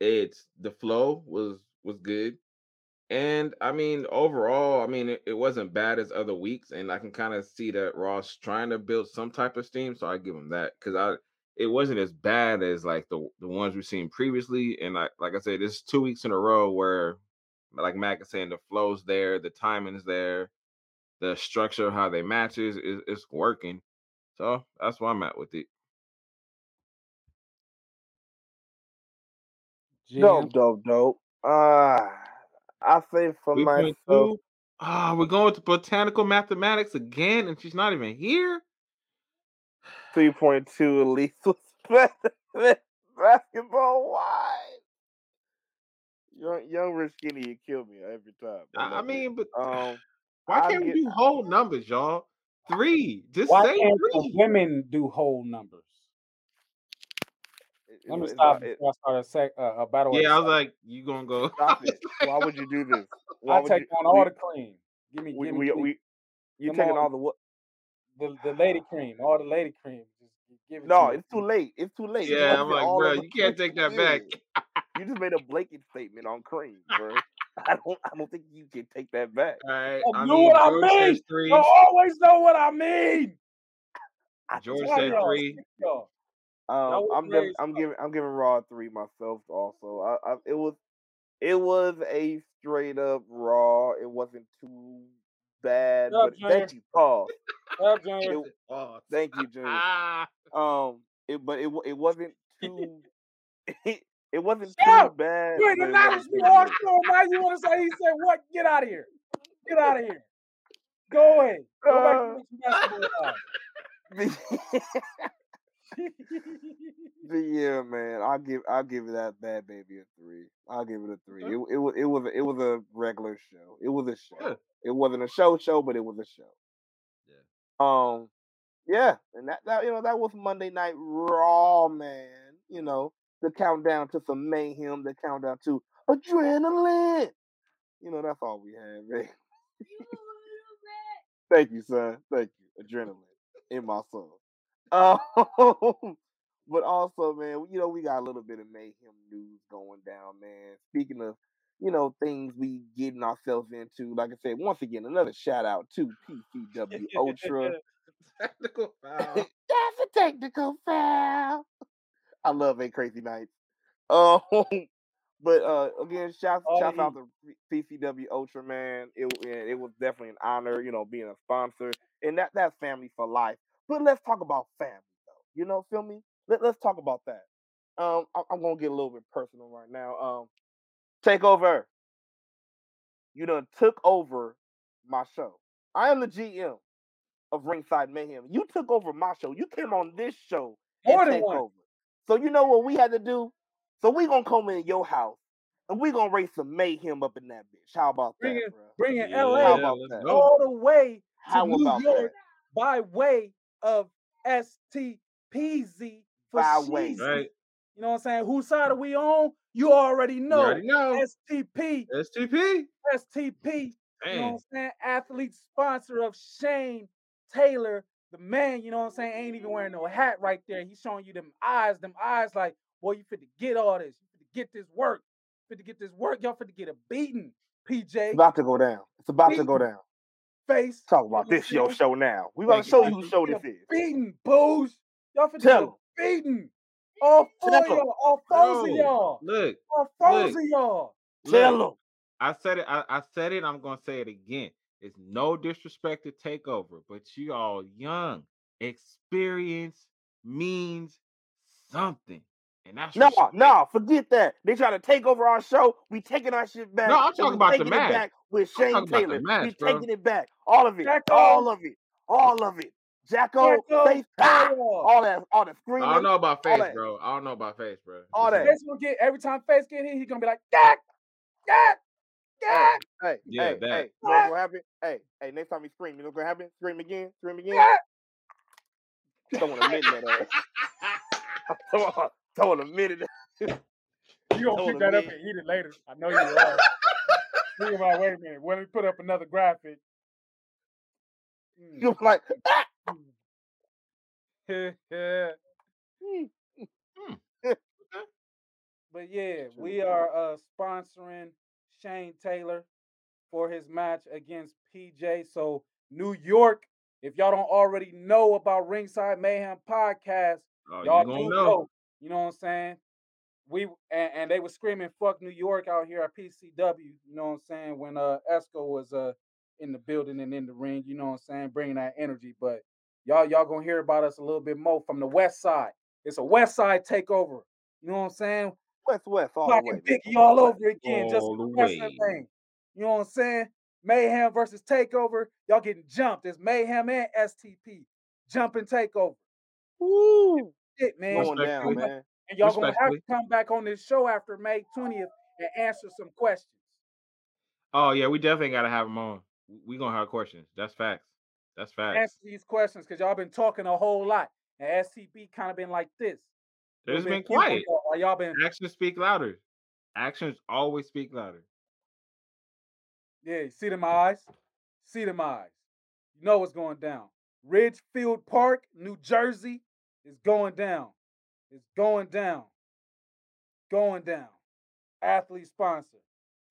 It's the flow was, was good. And, I mean, overall, I mean, it, it wasn't bad as other weeks, and I can kind of see that Raw's trying to build some type of steam, so I give him that. Because I it wasn't as bad as, like, the, the ones we've seen previously. And, like, like I said, this is two weeks in a row where... Like Mac is saying, the flow's there, the timing's there, the structure of how they matches is it's working. So that's where I'm at with it. Dope, dope, dope. Uh, I think for myself. Ah, oh, we're going to botanical mathematics again, and she's not even here. three point two at least was better than basketball wise. Young, young Rich Skinny, you kill me every time. I, I mean, but um, why I can't get, we do whole numbers, y'all? Three. Just why say can't three. Women do whole numbers. It, Let me it, stop it, before I start a, sec, uh, a battle. Yeah, I was like, you gonna go? Stop it. Why would you do this? Why I take you, on all we, the cream. Give me, we, give me. We, we, you taking on. all the what? The, the lady cream, all the lady cream. Just give it no, to it's me. too late. It's too late. Yeah, I'm like, bro, you can't take that back. You just made a blanket statement on cream, bro. I don't, I don't think you can take that back. All right, I, I know mean, what George I mean. Three. You always know what I mean. George said three. Um, I'm, give, I'm giving, I'm giving Raw three myself. Also, I, I, it was, it was a straight up Raw. It wasn't too bad, up, but James. thank you, Paul. Up, it, oh, thank you, James. Ah. Um, it, but it, it wasn't too. It, it wasn't Shut too bad. You ain't acknowledged me all show, man. You want to say he said what? Get out of here! Get out of here! Go away. Go back to the basketball. But yeah, man, I'll give I'll give that bad baby a three. I'll give it a three. It it was it was it was a regular show. It was a show. Yeah. It wasn't a show show, but it was a show. Yeah. Um, yeah, and that, that you know that was Monday Night Raw, man. You know the countdown to some mayhem, the countdown to adrenaline. You know that's all we had, man. Thank you, son. Thank you. Adrenaline in my soul. Um, but also, man, you know, we got a little bit of mayhem news going down, man. Speaking of, you know, things we getting ourselves into, like I said, once again, another shout out to P C W Ultra. Technical foul. That's a technical foul. I love a crazy night. Um, but uh, again, shout, oh, shout out to P C W Ultra, man. It, it was definitely an honor, you know, being a sponsor, and that that's family for life. But let's talk about family, though. You know, feel me? Let, let's talk about that. Um, I, I'm going to get a little bit personal right now. Um, take over. You done took over my show. I am the G M of Ringside Mayhem. You took over my show. You came on this show and More than take one. over. So you know what we had to do? So we going to come in your house, and we going to raise some mayhem up in that bitch. How about bring that, it, bro? Bring it yeah, L A How about yeah, that? all the way to How New about York that? by way of S T P Z for season. Right. You know what I'm saying? Whose side are we on? You already know. You already know. S T P. S T P. S T P. Man. You know what I'm saying? Athlete sponsor of Shane Taylor. The man, you know what I'm saying, ain't even wearing no hat right there. He's showing you them eyes. Them eyes like, boy, you fit to get all this. You fit to get this work. You fit to get this work. Y'all fit to get a beating, P J. It's about to go down. It's about beating. to go down. Face. Talk about this your show now. We about to show you who show this is. Beating, booze. Y'all for this beating. All four of y'all. All four of y'all. Look. All four of y'all. Tell them. I said it. I, I said it. I'm gonna say it again. It's no disrespect to Takeover, but you all young. Experience means something. And that's no, respect. no, forget that. They try to take over our show. We taking our shit back. No, I'm talking about the match. With Shane Taylor. Match, we taking bro. it back. All of it. Jacko. All of it. All of it. Jacko, Jacko. Face, ah, all that, all the screaming. I don't know about face, bro. I don't know about face, bro. All that. Face will get, every time face get hit, he's going to be like, Dak! Dak! Dak! Hey, yeah, hey, that. hey. You know what's going to happen? Hey, hey, next time he scream, you know what's going to happen? Scream again? Scream again? Yeah. Someone admitted that ass. Someone, someone admitted that. You going to pick that up and eat it later. I know you are. Think about, wait a minute. When we put up another graphic, you're like, ah! But yeah, we are uh, sponsoring Shane Taylor for his match against P J. So New York, if y'all don't already know about Ringside Mayhem Podcast, oh, y'all do know. know. You know what I'm saying? We and, and they were screaming "fuck New York" out here at P C W. You know what I'm saying? When uh, Esco was uh, in the building and in the ring, you know what I'm saying, bringing that energy. But y'all, y'all gonna hear about us a little bit more from the West Side. It's a West Side takeover. You know what I'm saying? West, West, all the way. Biggie all over again, just the wrestling thing. You know what I'm saying? Mayhem versus Takeover. Y'all getting jumped. It's Mayhem and S T P. Jump and Takeover. Woo! Shit, man. Going down, man. And y'all gonna have to come back on this show after May twentieth and answer some questions. Oh yeah, we definitely gotta have them on. We gonna have questions. That's facts. That's facts. Answer these questions because y'all been talking a whole lot, and S T P kind of been like this. There's been, been quiet. Y'all, y'all been actions speak louder. Actions always speak louder. Yeah, you see them eyes. See them eyes. You know what's going down. Ridgefield Park, New Jersey, is going down. It's going down. Going down. Athlete sponsor.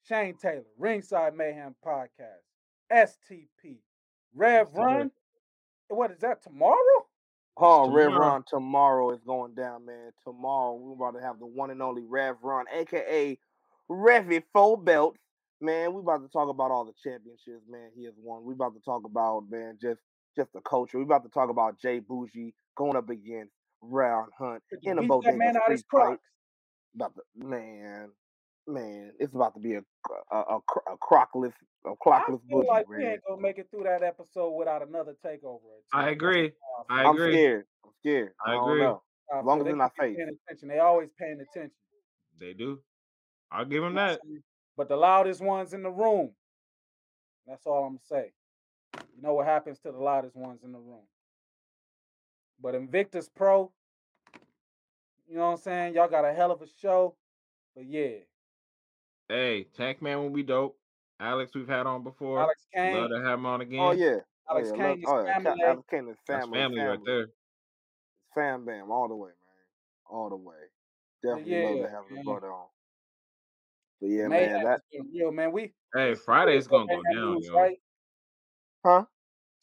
Shane Taylor, Ringside Mayhem Podcast, S T P, Rev Run. What is that, tomorrow? Oh, tomorrow. Rev Run tomorrow is going down, man. Tomorrow, we're about to have the one and only Rev Run, a k a. Revy Full Belt. Man, we're about to talk about all the championships, man, he has won. We're about to talk about, man, just, just the culture. We're about to talk about Jay Bougie going up against Round Hunt in a Bodega Street Fight. About the, man, man, it's about to be a a, a, a crockless, a crockless I feel Bougie. Like we ain't gonna make it through that episode without another takeover. I agree. I agree. I'm scared. I'm scared. I, I agree. Don't know. As long as they're not fake. They always paying attention. They do. I'll give them that. But the loudest ones in the room. That's all I'm going to say. You know what happens to the loudest ones in the room. But Invictus Pro, you know what I'm saying? Y'all got a hell of a show. But yeah. Hey, Tankman will be dope. Alex, we've had on before. Alex Kane. Love to have him on again. Oh, yeah. Alex oh, yeah. Kane is oh, yeah. family. Alex Kane is family. That's family right there. Fam bam all the way, man. All the way. Definitely yeah, love to have him brother on. But yeah, May man, that real, man. We hey, Friday is gonna go down, news, yo. Right? Huh?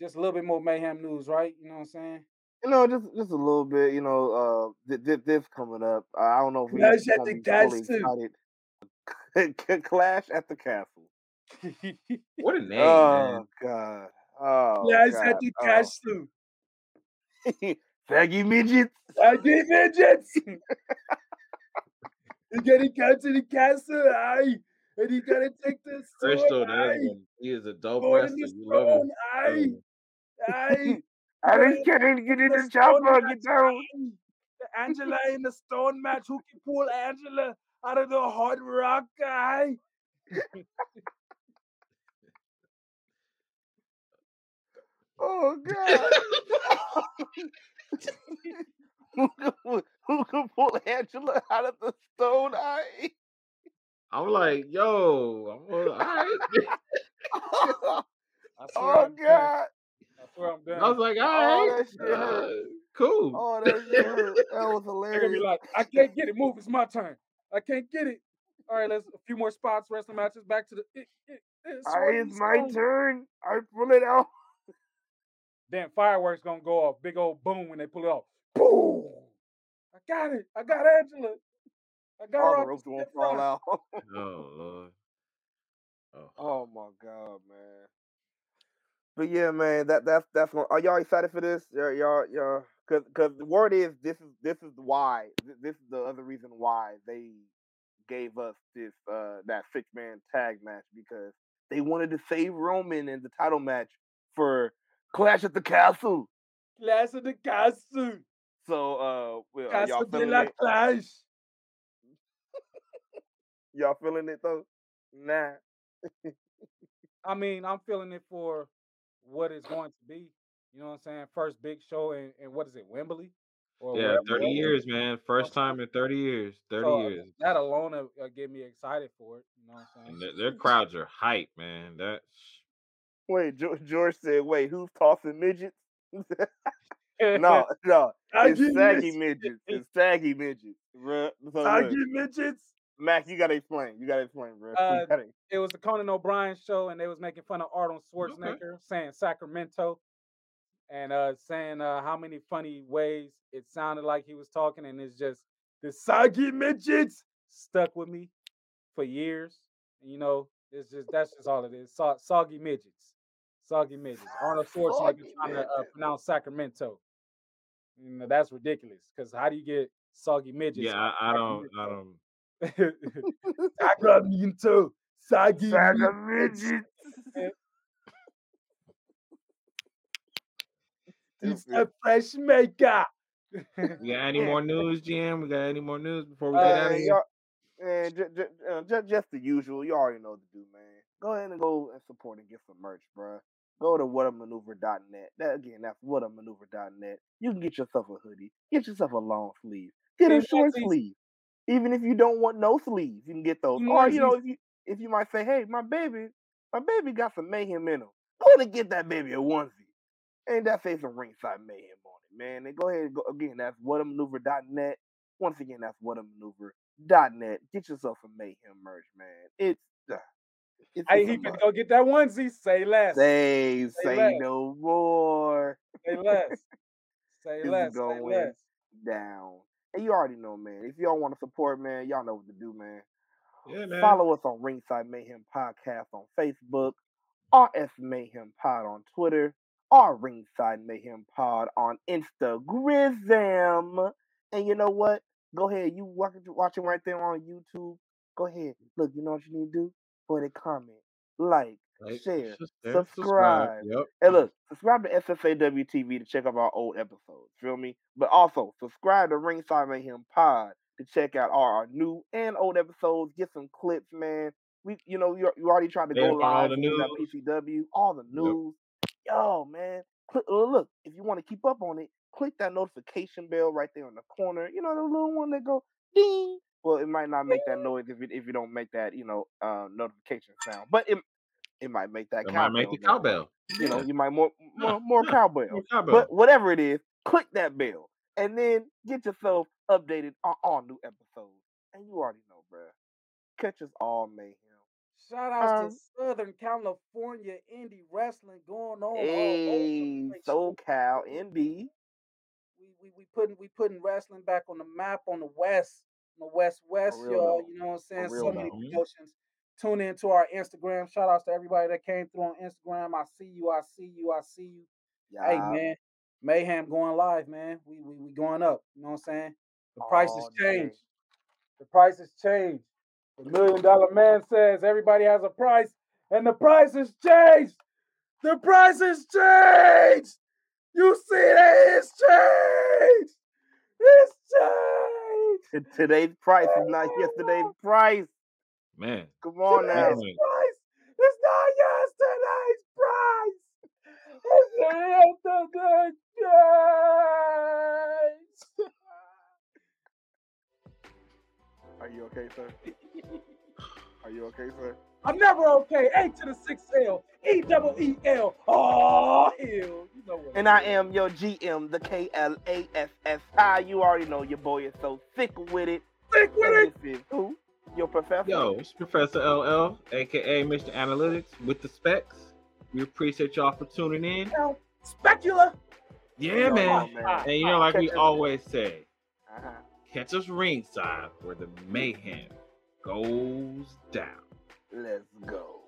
Just a little bit more Mayhem news, right? You know what I'm saying? You know, just just a little bit. You know, uh, th- th- this coming up. Uh, I don't know if we Clash at the Castle. Clash at the Castle. What a name! Oh man. God! Oh, Clash God. At the oh. Castle. Saggy midgets. Saggy midgets. He's gonna come to the castle, aye, and he's gonna take the sword, Crystal, he is a dope wrestler. You love him, aye, aye. I just can't get in the chopper, get down. Angela in the stone match, who can pull Angela out of the hard rock, aye. Oh God. Who can, who can pull Angela out of the stone eye? I'm like, yo, I'm all right. Oh, I'm God. That's where I'm going. I was like, all right. Oh, uh, cool. Oh, that shit hurt. That was hilarious. Like, I can't get it. Move. It's my turn. I can't get it. All right, let's a few more spots, wrestling matches. Back to the. It, it, it, all right, it's my stone. Turn. I pull it out. Damn, fireworks gonna go off. Big old boom when they pull it off. Boom! I got it. I got Angela. I got all her. The ropes won't fall out. Oh Lord! Oh. Oh my God, man! But yeah, man, that that's that's. One. Are y'all excited for this? Y'all, y'all, y'all. Cause, cause the word is this is this is why this is the other reason why they gave us this uh, that six man tag match because they wanted to save Roman in the title match for Clash at the Castle. Clash at the Castle. So, uh, are y'all feeling it? Clash. Y'all feeling it though? Nah. I mean, I'm feeling it for what it's going to be. You know what I'm saying? First big show in, in what is it, Wembley? Or yeah, whatever. thirty years, man. First time in thirty years. thirty so, years. That alone will uh, get me excited for it. You know what I'm saying? And their crowds are hype, man. That's. Wait, George said, wait, who's tossing midgets? No, no. It's saggy midgets. midgets. It's saggy midgets. So saggy midgets. Mac, you gotta explain. You gotta explain, bro. Uh, gotta... It was the Conan O'Brien show, and they was making fun of Arnold Schwarzenegger, okay. saying Sacramento, and uh, saying uh, how many funny ways it sounded like he was talking, and it's just the saggy midgets stuck with me for years. You know, it's just that's just all it is. So- soggy midgets. soggy midgets. Arnold Schwarzenegger oh, trying to uh, pronounce Sacramento. You know, that's ridiculous. Because how do you get soggy midgets? Yeah, I, I don't. I don't. Sacramento, soggy midgets. It's a fresh maker. We got any more news, G M? We got any more news before we get uh, out of here? And j- j- uh, j- just the usual. You already know what to do, man. Go ahead and go and support and get some merch, bro. Go to what a maneuver dot net. That, again, that's what a maneuver dot net. You can get yourself a hoodie. Get yourself a long sleeve. Get a short sleeve. Even if you don't want no sleeves, you can get those. Or, you know, if you, if you might say, hey, my baby, my baby got some mayhem in him. Go ahead and get that baby a onesie. And that says some Ringside Mayhem on it, man. And go ahead and go. Again, that's what a maneuver dot net. Once again, that's what a maneuver dot net. Get yourself a Mayhem merch, man. It's... Uh, It's I ain't even go get that onesie. Say less. Say, say, say less. No more. Say less. Say less. Going say less. Down. And you already know, man. If y'all want to support, man, y'all know what to do, man. Yeah, man. Follow us on Ringside Mayhem Podcast on Facebook, R S Mayhem Pod on Twitter, R Ringside Mayhem Pod on Instagram. And you know what? Go ahead. You watching right there on YouTube. Go ahead. Look, you know what you need to do? For the comment, like, like share, there, subscribe. subscribe. Yep. And look, subscribe to S S A W T V to check out our old episodes. Feel me? But also, subscribe to Ringside Mayhem Pod to check out our, our new and old episodes. Get some clips, man. We, you know, you already tried to they go live on P C W, all the news. Yep. Yo, man. Click, look, if you want to keep up on it, click that notification bell right there in the corner. You know, the little one that go ding. Well, it might not make that noise if it, if you don't make that, you know, uh, notification sound. But it it might make that it cowbell. It might make the cowbell. You know, yeah. you might more more, no, more, no, cowbell. more cowbell. But whatever it is, click that bell. And then get yourself updated on all new episodes. And you already know, bro. Catch us all, mayhem. Shout out um, to Southern California indie wrestling going on. Hey, SoCal N B. We, we, we, putting, we putting wrestling back on the map on the West. West West, y'all. You know what I'm saying? So many promotions. Tune in to our Instagram. Shout outs to everybody that came through on Instagram. I see you. I see you. I see you. Yeah. Hey, man. Mayhem going live, man. We we we going up. You know what I'm saying? The price has changed. The price has changed. The million dollar man says everybody has a price, and the price has changed. The price has changed. You see that it's changed. It's changed. Today's price is not yesterday's price. Man. Come on today's now. Price. It's not yesterday's price. It's yesterday's price. Are you okay, sir? Are you okay, sir? I'm never okay. A to the sixth L. E double E L. Oh, hell. You know what? And I am your G M, the K L A S S I. You already know your boy is so thick with it. Thick with and it. This is who? Your professor? Yo, it's Professor L L, aka Mister Analytics with the specs. We appreciate y'all for tuning in. Yo, Specula. Yeah, oh, man. man. And you know, like we always say, uh-huh. catch us ringside where the mayhem goes down. Let's go.